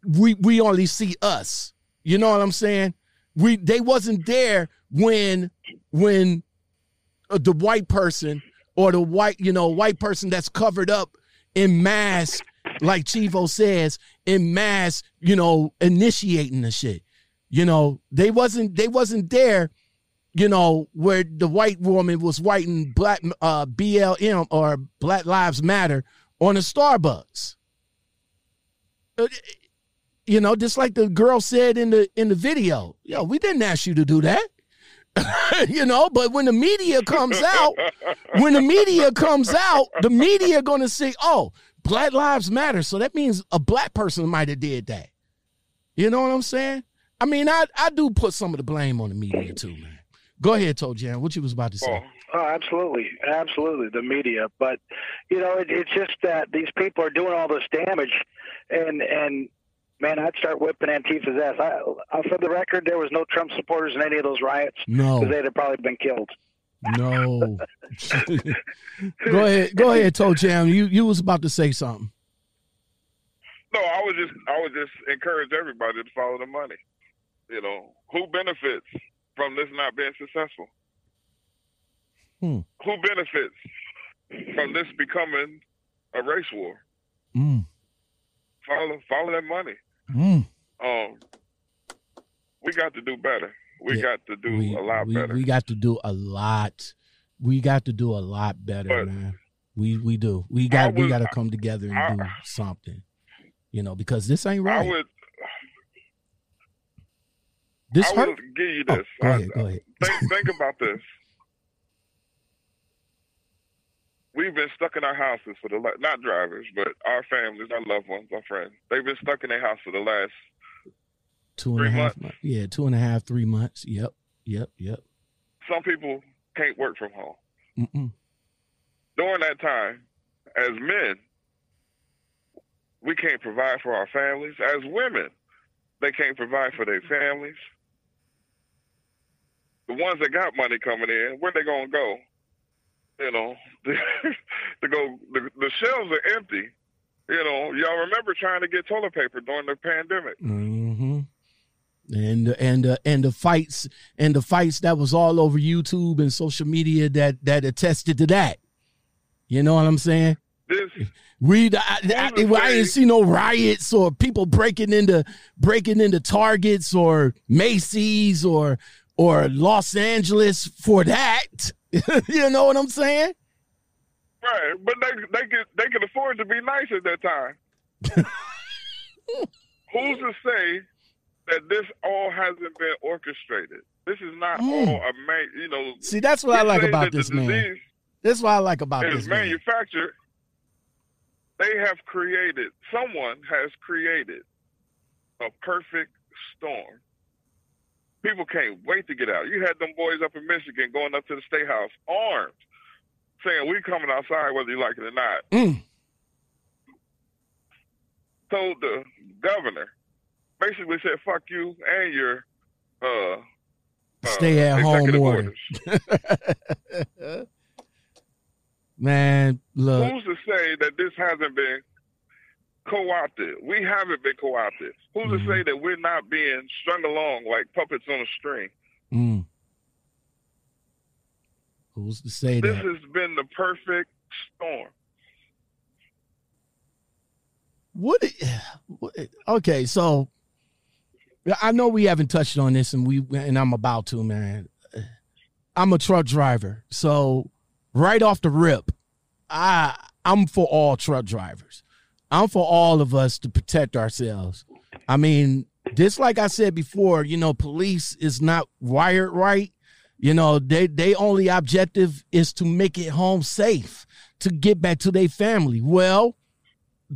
we only see us. You know what I'm saying? They wasn't there when the white person or the white person that's covered up in mass, like Chivo says, in mass, you know, initiating the shit. You know, they wasn't there, you know, where the white woman was writing black BLM or Black Lives Matter on a Starbucks. You know, just like the girl said in the video, yo, we didn't ask you to do that. You know, but when the media comes out, the media going to say, oh, Black Lives Matter. So that means a black person might have did that. You know what I'm saying? I mean, I do put some of the blame on the media, too, man. Go ahead, Toe Jam. What you was about to say? Oh, absolutely. Absolutely. The media. But, you know, it's just that these people are doing all this damage. And man, I'd start whipping Antifa's ass. For the record, there was no Trump supporters in any of those riots. No. Because they'd have probably been killed. No. Go ahead, Toe Jam. You was about to say something. No, I would just encourage everybody to follow the money. You know, who benefits from this not being successful? Who benefits from this becoming a race war? Follow that money. We got to do better. We got to do a lot better. We got to do a lot better, but man. We do. We got to come together and do something. You know, because this ain't right. I would give you this. Oh, go ahead. Think about this. We've been stuck in our houses for not drivers, but our families, our loved ones, our friends. They've been stuck in their house for the last 2.5 months. Yeah, 3 months. Yep. Some people can't work from home. During that time, as men, we can't provide for our families. As women, they can't provide for their families. The ones that got money coming in, where they gonna go? You know, the shelves are empty. You know, y'all remember trying to get toilet paper during the pandemic. And the fights that was all over YouTube and social media that attested to that. You know what I'm saying? I didn't see no riots or people breaking into Targets or Macy's or Los Angeles for that. You know what I'm saying? Right, but they could afford to be nice at that time. Who's to say that this all hasn't been orchestrated? This is not all a man. You know, see, that's what I like about this man. That's what I like about this man. It's manufactured. They have created. Someone has created a perfect storm. People can't wait to get out. You had them boys up in Michigan going up to the State House armed, saying, "We coming outside whether you like it or not." Told the governor, basically said, "Fuck you and your stay at home orders." Man, look. Who's to say that this hasn't been co-opted? We haven't been co-opted. Who's to say that we're not being strung along like puppets on a string? Who's to say that? This has been the perfect storm. Okay, so I know we haven't touched on this, and I'm about to, man. I'm a truck driver, so right off the rip, I'm for all truck drivers. I'm for all of us to protect ourselves. I mean, just like I said before, you know, police is not wired right. You know, they only objective is to make it home safe, to get back to their family. Well,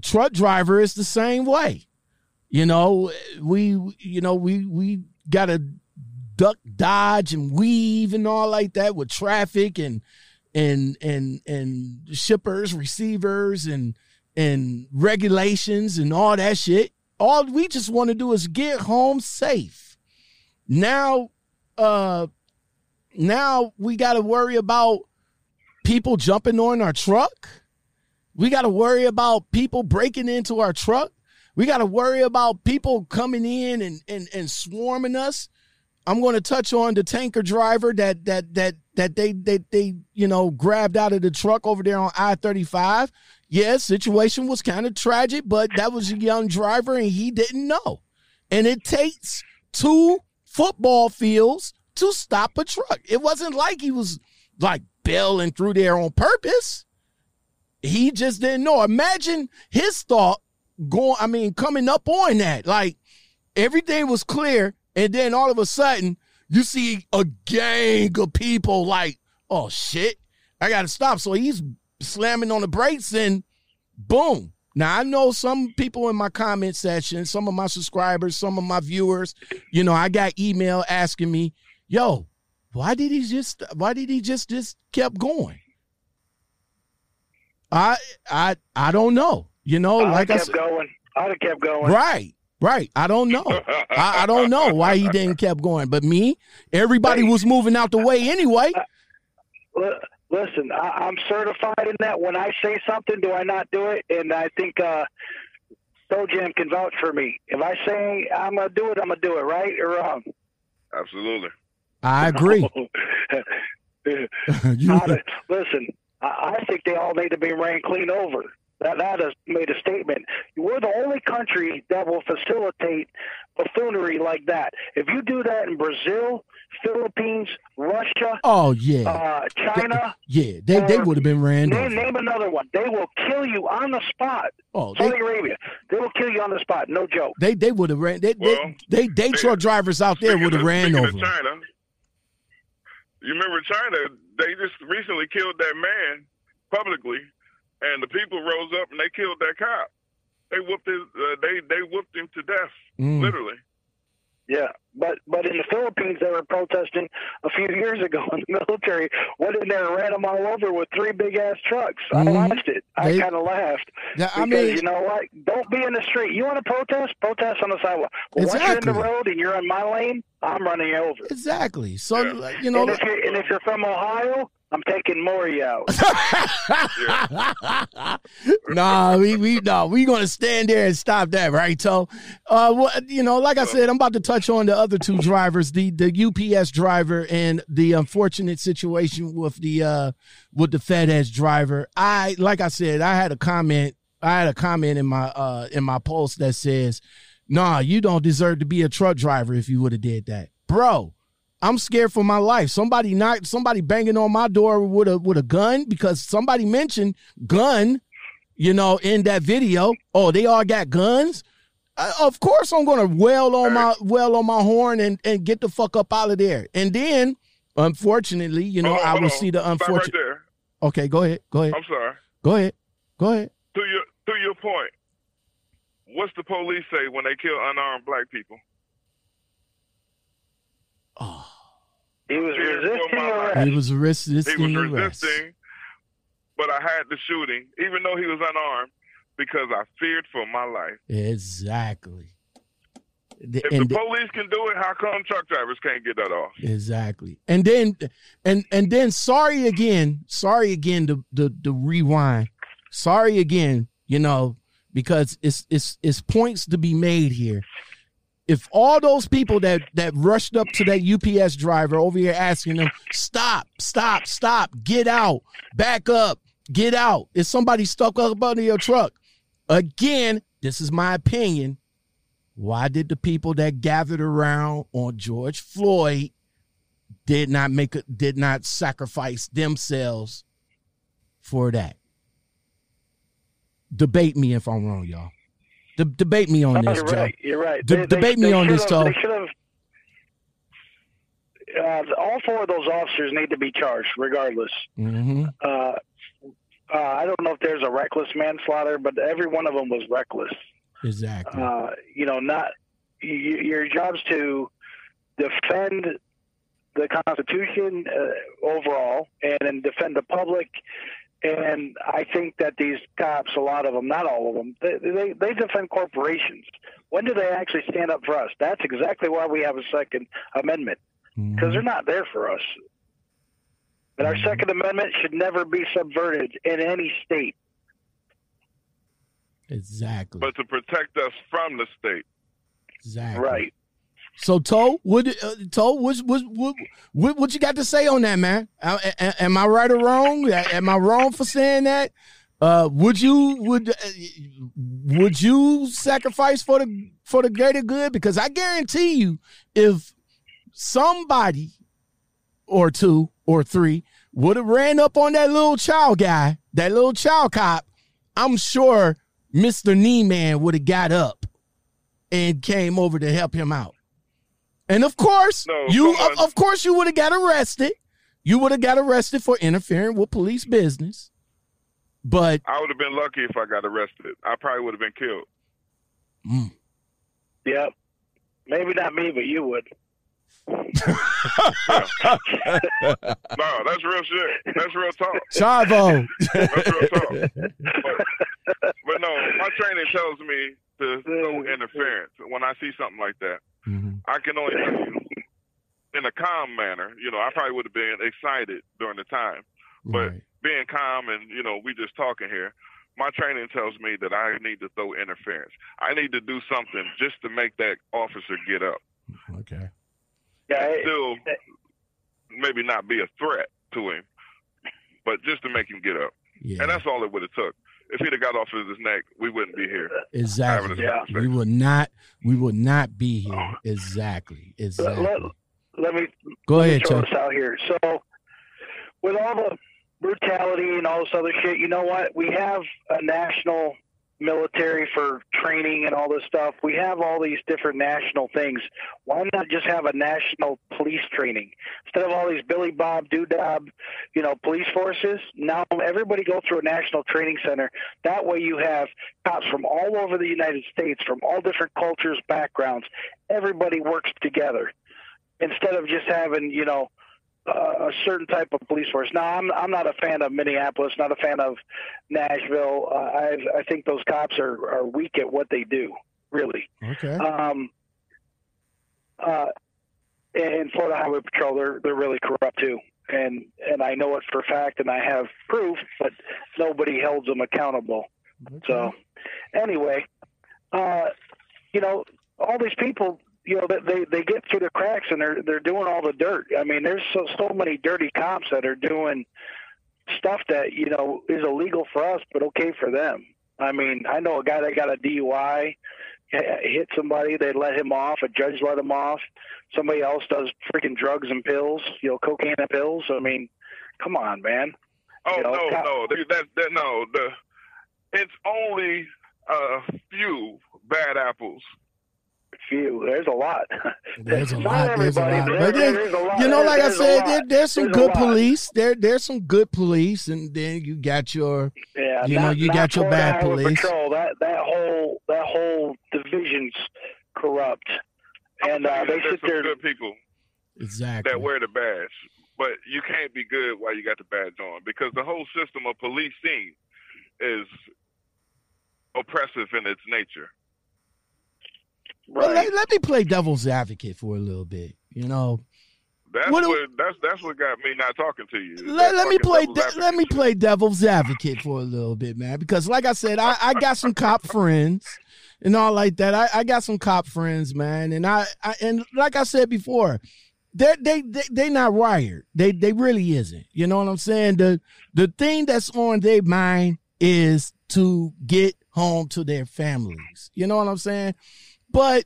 truck driver is the same way. You know, we got to duck, dodge, and weave and all like that with traffic and shippers, receivers, and regulations and all that shit. All we just want to do is get home safe. Now we got to worry about people jumping on our truck. We got to worry about people breaking into our truck. We got to worry about people coming in and swarming us. I'm going to touch on the tanker driver that they grabbed out of the truck over there on I-35. Yes, situation was kind of tragic, but that was a young driver and he didn't know. And it takes 2 football fields to stop a truck. It wasn't like he was like bailing through there on purpose. He just didn't know. Imagine his thought coming up on that. Like everything was clear. And then all of a sudden you see a gang of people like, oh shit, I got to stop. So he's slamming on the brakes and boom. Now I know some people in my comment section, some of my subscribers, some of my viewers, you know, I got email asking me, yo, Why did he just kept going? I don't know. You know, I'd have kept going. Right. I don't know. I don't know why he didn't kept going. But everybody was moving out the way anyway. Listen, I'm certified in that. When I say something, do I not do it? And I think Toe Jam can vouch for me. If I say I'm going to do it, I'm going to do it, right or wrong? Absolutely. I agree. Listen, I think they all need to be ran clean over. That has made a statement. We're the only country that will facilitate buffoonery like that. If you do that in Brazil, Philippines, Russia, China, they would have been ran. Name another one. They will kill you on the spot. Saudi Arabia, they will kill you on the spot. No joke. They would have ran. They truck drivers out there would have ran over. China, you remember China? They just recently killed that man publicly. And the people rose up and they killed that cop. They whooped his. They whooped him to death, literally. Yeah, but in the Philippines they were protesting a few years ago in the military. Went in there and ran them all over with three big ass trucks. Mm-hmm. I watched it. I kind of laughed. Yeah, you know what? Don't be in the street. You want to protest? Protest on the sidewalk. But once you're in the road and you're in my lane, I'm running over. Exactly. So you know, and if you're from Ohio, I'm taking Maury out. We're gonna stand there and stop that, right, Toe? Like I said, I'm about to touch on the other two drivers, the UPS driver and the unfortunate situation with the FedEx driver. I had a comment. I had a comment in my post that says, "Nah, you don't deserve to be a truck driver if you would have did that, bro." I'm scared for my life. Somebody banging on my door with a gun, because somebody mentioned gun, in that video. Oh, they all got guns. Of course I'm gonna wail on my horn and get the fuck up out of there. And then, unfortunately, see the unfortunate. Stop right there. Okay, go ahead. I'm sorry. Go ahead. To your point, what's the police say when they kill unarmed black people? Oh. He was resisting arrest. But I had the shooting, even though he was unarmed, because I feared for my life. Exactly. If the police can do it, how come truck drivers can't get that off? Exactly. And then, sorry again. The rewind. Sorry again. Because it's points to be made here. If all those people that rushed up to that UPS driver over here asking them, stop, get out, back up, get out. Is somebody stuck up under your truck? Again, this is my opinion. Why did the people that gathered around on George Floyd did not sacrifice themselves for that? Debate me if I'm wrong, y'all. Debate me on this, Joe. You're right. Debate me on this, Toe. They should have. All four of those officers need to be charged, regardless. Mm-hmm. I don't know if there's a reckless manslaughter, but every one of them was reckless. Exactly. Your job's to defend the Constitution overall, and defend the public. And I think that these cops, a lot of them, not all of them, they defend corporations. When do they actually stand up for us? That's exactly why we have a Second Amendment, because they're not there for us. And our Second Amendment should never be subverted in any state. Exactly. But to protect us from the state. Exactly. Right. So, Toe, what you got to say on that, man? Am I right or wrong? Am I wrong for saying that? Would you sacrifice for the greater good? Because I guarantee you, if somebody or two or three would have ran up on that little child cop, I'm sure Mr. Kneeman would have got up and came over to help him out. And of course you would have got arrested. You would have got arrested for interfering with police business. But I would have been lucky if I got arrested. I probably would have been killed. Yep. Maybe not me, but you would. No, that's real shit. That's real talk. Chivo. That's real talk. But no, my training tells me to no interference. When I see something like that, I can only tell you in a calm manner. You know, I probably would have been excited during the time, but being calm and, you know, we just talking here, my training tells me that I need to throw interference. I need to do something just to make that officer get up. Okay. Yeah, and still maybe not be a threat to him, but just to make him get up. Yeah. And that's all it would have took. If he'd have got off of his neck, we wouldn't be here. Exactly. Yeah. We would not be here. Exactly. Let me throw this out here. So with all the brutality and all this other shit, you know what? We have a national military for training and all this stuff. We have all these different national things. Why not just have a national police training? Instead of all these Billy Bob, Doodab, you know, police forces, now everybody go through a national training center. That way you have cops from all over the United States, from all different cultures, backgrounds. Everybody works together instead of just having, you know, a certain type of police force. Now, I'm not a fan of Minneapolis, not a fan of Nashville. I think those cops are weak at what they do, really. Okay. And Florida Highway Patrol, they're really corrupt too, and I know it for a fact, and I have proof, but nobody holds them accountable. Okay. So, anyway, you know, all these people, you know, they get through the cracks and they're doing all the dirt. I mean, there's so many dirty cops that are doing stuff that, you know, is illegal for us, but okay for them. I mean, I know a guy that got a DUI, hit somebody, they let him off. A judge let him off. Somebody else does freaking drugs and pills, you know, cocaine and pills. I mean, come on, man. Oh, you know, it's only a few bad apples. Few. There's a lot. There's a lot. You know, like I said, there's some good police. There's some good police, and then you got your, you got your bad police. That whole division's corrupt, and they sit there. Good people, exactly, that wear the badge, but you can't be good while you got the badge on, because the whole system of policing is oppressive in its nature. Right. Well, let me play devil's advocate for a little bit. You know, that's what got me not talking to you. Let me play devil's advocate for a little bit, man. Because like I said, I got some cop friends and all like that. I got some cop friends, man, and I and like I said before, they not wired. They really isn't. You know what I'm saying? The thing that's on their mind is to get home to their families. You know what I'm saying? But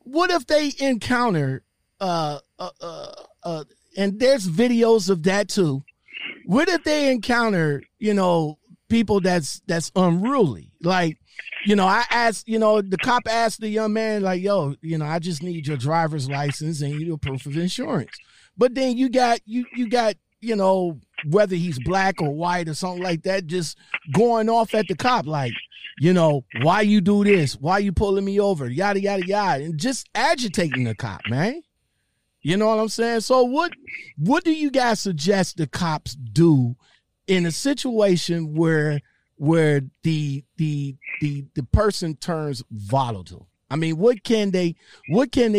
what if they encounter, and there's videos of that too. What if they encounter, you know, people that's unruly? Like, you know, I asked, you know, the cop asked the young man, like, yo, you know, I just need your driver's license and your proof of insurance. But then you got, you know, whether he's black or white or something like that, just going off at the cop, like, you know, why you do this? Why you pulling me over? Yada, yada, yada. And just agitating the cop, man. You know what I'm saying? So what do you guys suggest the cops do in a situation where the person turns volatile? I mean, what can they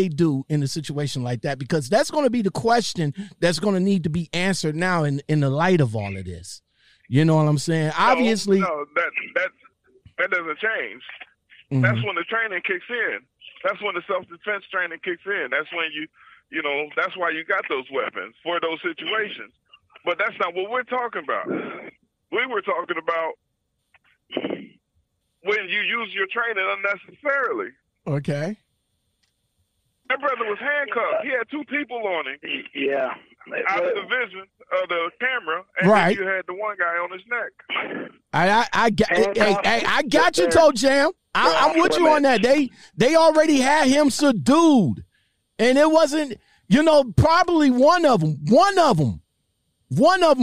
do in a situation like that? Because that's going to be the question that's going to need to be answered now in the light of all of this. You know what I'm saying? Obviously, that doesn't change. Mm-hmm. That's when the training kicks in. That's when the self-defense training kicks in. That's when you know, that's why you got those weapons for those situations. But that's not what we're talking about. We were talking about when you use your training unnecessarily. Okay. That brother was handcuffed. He had two people on him. Yeah. Out of the vision of the camera, and right. You had the one guy on his neck. I got you, Toe Jam. I'm with you on that. They already had him subdued, and it wasn't. You know, probably one of them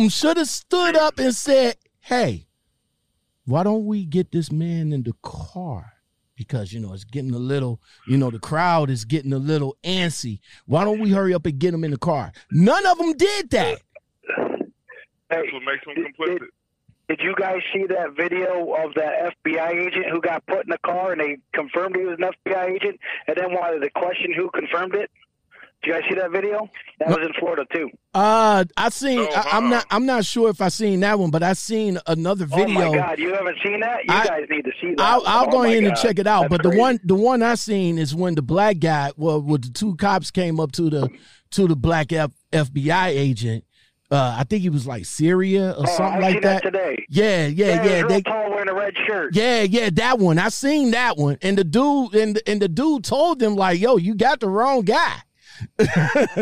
should have stood up and said, "Hey, why don't we get this man in the car?" because, you know, it's getting a little, you know, the crowd is getting a little antsy. Why don't we hurry up and get them in the car? None of them did that. That's what makes them complicit. Did you guys see that video of that FBI agent who got put in the car and they confirmed he was an FBI agent and then wanted to question who confirmed it? Did you guys see that video? That was in Florida too. I seen. I'm not sure if I seen that one, but I seen another video. Oh my God, you haven't seen that? You guys need to see that. I'll go ahead and check it out. That's but crazy. the one I seen is when the black guy, with the two cops came up to the black FBI agent. I think he was like Syria or something like that. Today. Yeah. They tall wearing a red shirt. Yeah, that one. I seen that one. And the dude told them like, "Yo, you got the wrong guy." And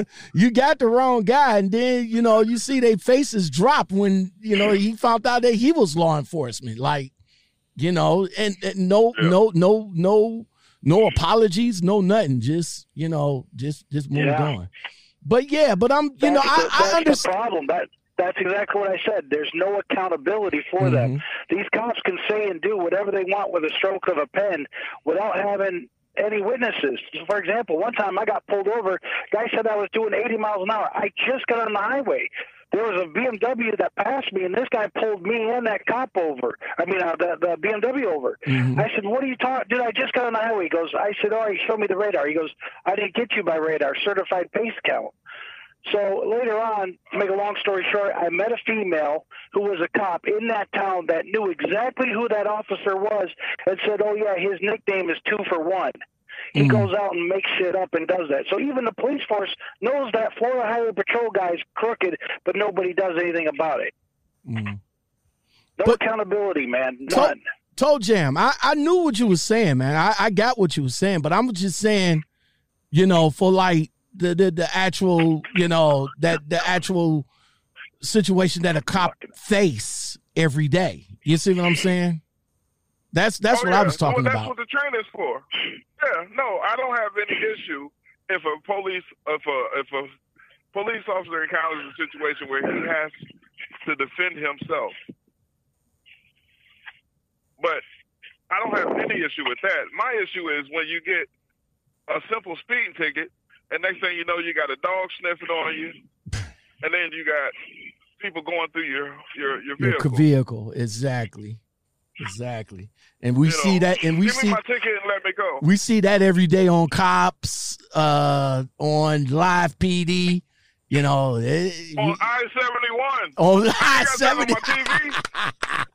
then, you know, you see their faces drop when, you know, he found out that he was law enforcement, like, you know, and no apologies, no nothing, just moved on. But yeah, but I understand the problem. That's exactly what I said. There's no accountability for them. These cops can say and do whatever they want with a stroke of a pen without having any witnesses. For example, one time I got pulled over. Guy said I was doing 80 miles an hour. I just got on the highway. There was a BMW that passed me, and this guy pulled me and that cop over. I mean, the BMW over. Mm-hmm. I said, "What are you talking, dude? I just got on the highway." He goes, I said, "All right, show me the radar." He goes, "I didn't get you by radar, certified pace count." So later on, to make a long story short, I met a female who was a cop in that town that knew exactly who that officer was and said, "Oh, yeah, his nickname is 2 for 1. He goes out and makes shit up and does that." So even the police force knows that Florida Highway Patrol guy is crooked, but nobody does anything about it. No accountability, man. None. Toe Jam, I knew what you were saying, man. I got what you were saying, but I'm just saying, you know, for like, the actual, you know, that the actual situation that a cop face every day. You see what I'm saying? That's what I was talking about. That's what the training is for. Yeah, no, I don't have any issue if a police officer encounters a situation where he has to defend himself. But I don't have any issue with that. My issue is when you get a simple speeding ticket, and next thing you know, you got a dog sniffing on you, and then you got people going through your vehicle. Your vehicle, exactly. And we see that, and we see give me my ticket and let me go. We see that every day on Cops, on Live PD. You know, on I-71. On I-70.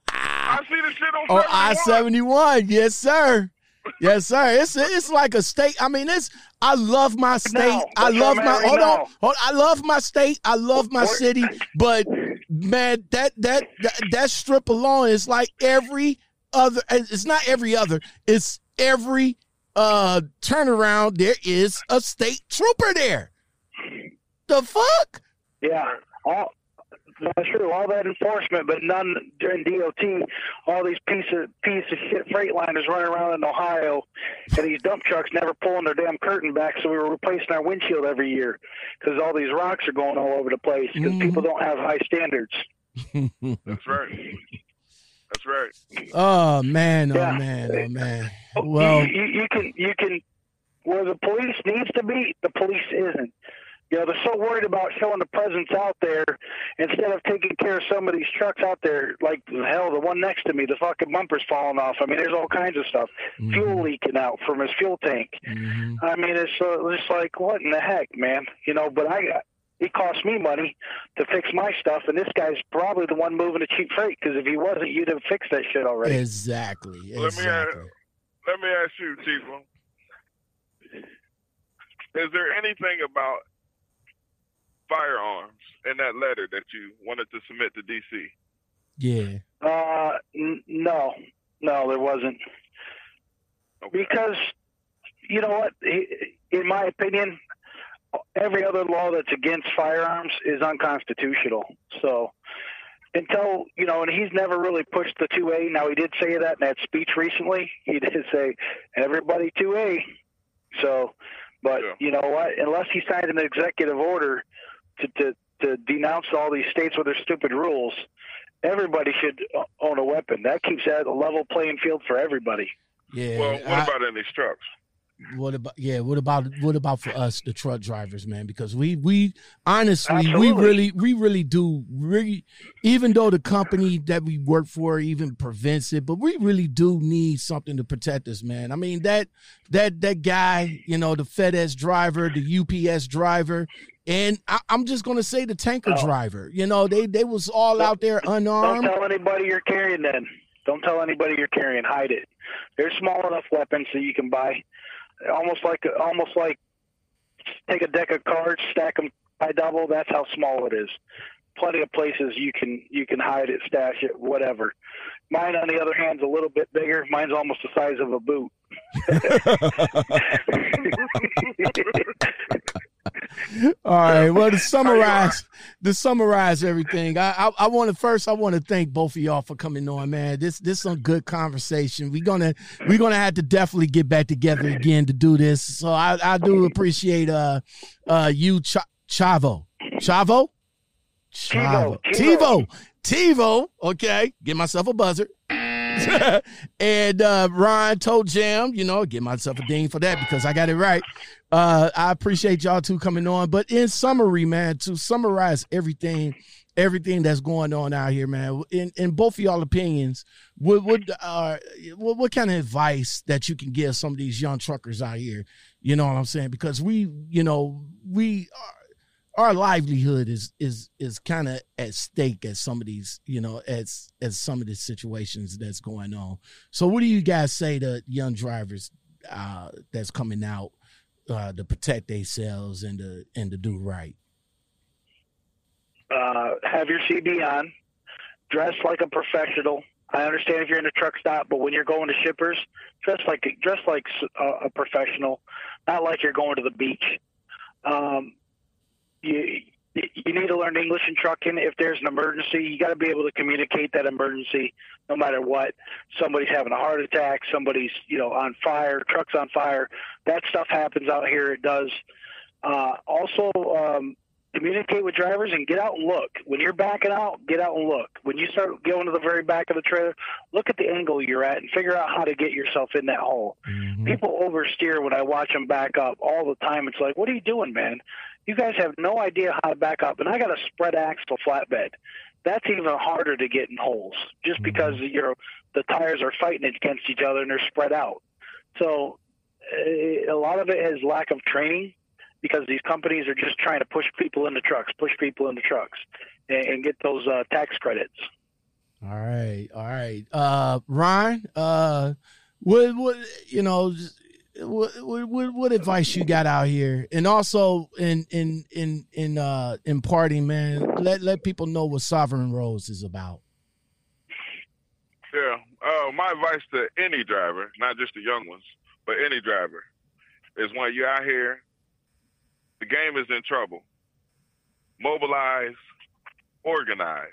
I see this shit on I-71. Yes, sir. Yes, sir. It's like a state. I mean, I love my state. I love my I love my state. I love my city. But man, that strip alone is like every other. It's not every other. It's every turnaround. There is a state trooper there. The fuck? Yeah. That's true. All that enforcement, but none during DOT. All these piece of shit freight liners running around in Ohio, and these dump trucks never pulling their damn curtain back. So we were replacing our windshield every year because all these rocks are going all over the place because people don't have high standards. That's right. That's right. Oh man! Oh yeah. Man! Oh man! Well, you can. Where the police needs to be, the police isn't. You know, they're so worried about showing the presence out there instead of taking care of some of these trucks out there. Like, hell, the one next to me, the fucking bumper's falling off. I mean, there's all kinds of stuff. Fuel leaking out from his fuel tank. I mean, it's just like, what in the heck, man? You know, but it cost me money to fix my stuff, and this guy's probably the one moving the cheap freight because if he wasn't, you'd have fixed that shit already. Exactly. Let me ask you, Chivo. Is there anything about firearms in that letter that you wanted to submit to DC? Yeah. No, there wasn't. Okay. Because, you know what, in my opinion, every other law that's against firearms is unconstitutional. So until, you know, and he's never really pushed the 2A. Now, he did say that in that speech recently. He did say, everybody 2A. So, but you know what, unless he signed an executive order to denounce all these states with their stupid rules, everybody should own a weapon. That keeps a level playing field for everybody. Yeah. Well, what about in these trucks? What about for us, the truck drivers, man? Because we honestly, absolutely, we really do, even though the company that we work for even prevents it, but we really do need something to protect us, man. I mean, that guy, you know, the FedEx driver, the UPS driver, and I'm just going to say the tanker driver, you know, they was all out there unarmed. Don't tell anybody you're carrying then. Don't tell anybody you're carrying. Hide it. They're small enough weapons that you can buy. Almost like take a deck of cards, stack them by double. That's how small it is. Plenty of places you can hide it, stash it, whatever. Mine, on the other hand, is a little bit bigger. Mine's almost the size of a boot. All right. Well, to summarize everything, I want to thank both of y'all for coming on, man. This is some good conversation. We're gonna have to definitely get back together again to do this. So I do appreciate you, Chivo. Okay, get myself a buzzer. And Ron told Jam, you know, get myself a ding for that because I got it right. I appreciate y'all two coming on. But in summary, man, to summarize everything that's going on out here, man, in both of y'all opinions, what kind of advice that you can give some of these young truckers out here? You know what I'm saying? Because our livelihood is kind of at stake at some of these, you know, as some of the situations that's going on. So what do you guys say to young drivers that's coming out to protect themselves and to do right? Have your CB on. Dress like a professional. I understand if you're in a truck stop, but when you're going to shippers, dress like a professional, not like you're going to the beach. You need to learn English in trucking. If there's an emergency, you got to be able to communicate that emergency no matter what. Somebody's having a heart attack. Somebody's, you know, on fire. Truck's on fire. That stuff happens out here. It does. Also, communicate with drivers and get out and look. When you're backing out, get out and look. When you start going to the very back of the trailer, look at the angle you're at and figure out how to get yourself in that hole. Mm-hmm. People oversteer when I watch them back up all the time. It's like, what are you doing, man? You guys have no idea how to back up, and I got a spread axle flatbed. That's even harder to get in holes, just because the tires are fighting against each other and they're spread out. So a lot of it is lack of training, because these companies are just trying to push people into trucks, and get those tax credits. All right. Ron, What advice you got out here, and also in parting, man, let people know what Sovereign Roads is about. Yeah, my advice to any driver, not just the young ones, but any driver, is when you're out here, the game is in trouble. Mobilize, organize.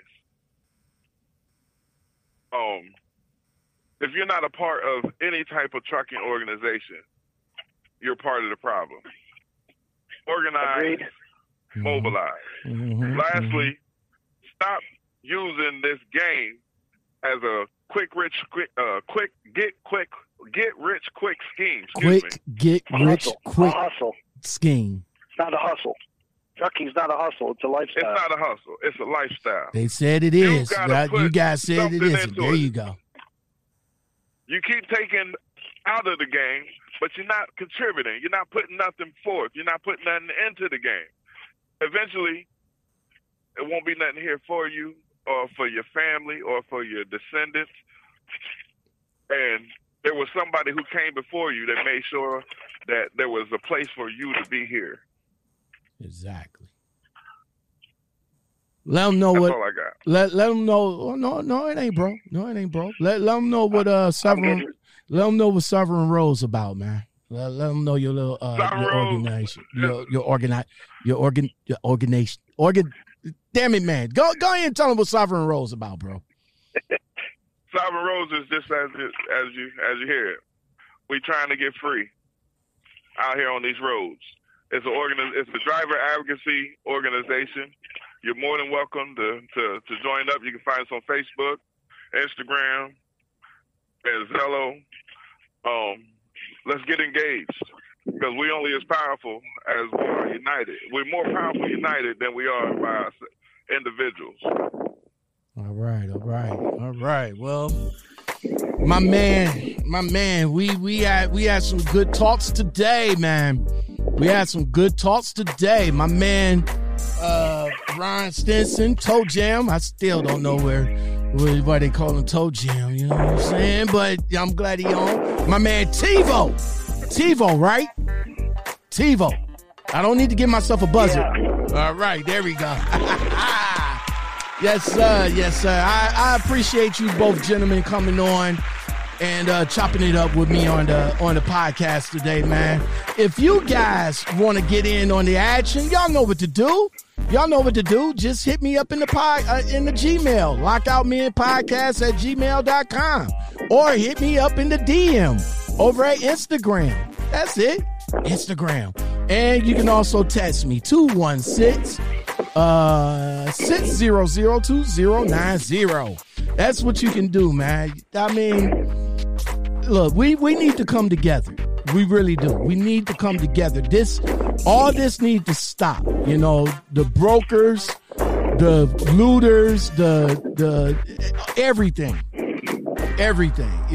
If you're not a part of any type of trucking organization, you're part of the problem. Organize, mobilize. Mm-hmm. Lastly, stop using this game as a quick get rich quick scheme. Scheme. It's not a hustle. Trucking's not a hustle. It's a lifestyle. It's not a hustle. It's a lifestyle. They said it is. You guys said it isn't. There you go. You keep taking out of the game, but you're not contributing. You're not putting nothing forth. You're not putting nothing into the game. Eventually, it won't be nothing here for you or for your family or for your descendants. And there was somebody who came before you that made sure that there was a place for you to be here. Exactly. Let them know what. All I got. Let them know. Oh, no, it ain't, bro. Let them know what Sovereign. Let them know what Sovereign Road's about, man. Let them know your little organization. Your organization. Damn it, man. Go ahead and tell them what Sovereign Road's about, bro. Sovereign Road's is just as you hear it. We trying to get free out here on these roads. It's a driver advocacy organization. You're more than welcome to join up. You can find us on Facebook, Instagram, and Zello. Let's get engaged, because we're only as powerful as we are united. We're more powerful united than we are by individuals. All right. Well, my man, we had some good talks today, man. My man, Ron Stinson, Toe Jam. I still don't know why they call him Toe Jam, you know what I'm saying? But I'm glad he on. My man Chivo, right? Chivo. I don't need to give myself a buzzer. Yeah. All right, there we go. Yes, sir. I appreciate you both gentlemen coming on and chopping it up with me on the podcast today, man. If you guys want to get in on the action, y'all know what to do. Just hit me up in the Gmail, lockoutmenpodcast@gmail.com, or hit me up in the DM over at Instagram. That's it, Instagram. And you can also text me, 216-600-2090. That's what you can do, man. I mean, look, we need to come together. We really do. We need to come together. All this needs to stop. You know, the brokers, the looters, the everything.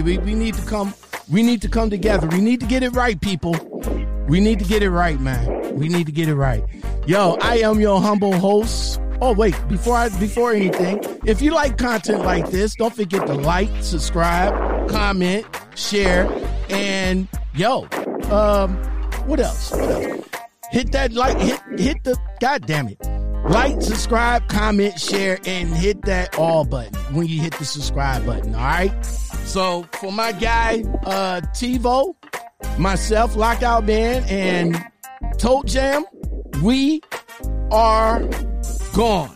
We need to come together. We need to get it right, people. We need to get it right, man. We need to get it right. Yo, I am your humble host. Oh, wait, before anything, if you like content like this, don't forget to like, subscribe, comment, share, and what else? Hit that like, hit the, God damn it. Like, subscribe, comment, share, and hit that all button when you hit the subscribe button, all right? So for my guy, Chivo, myself, Lockout Man, and Toe Jam, we are gone.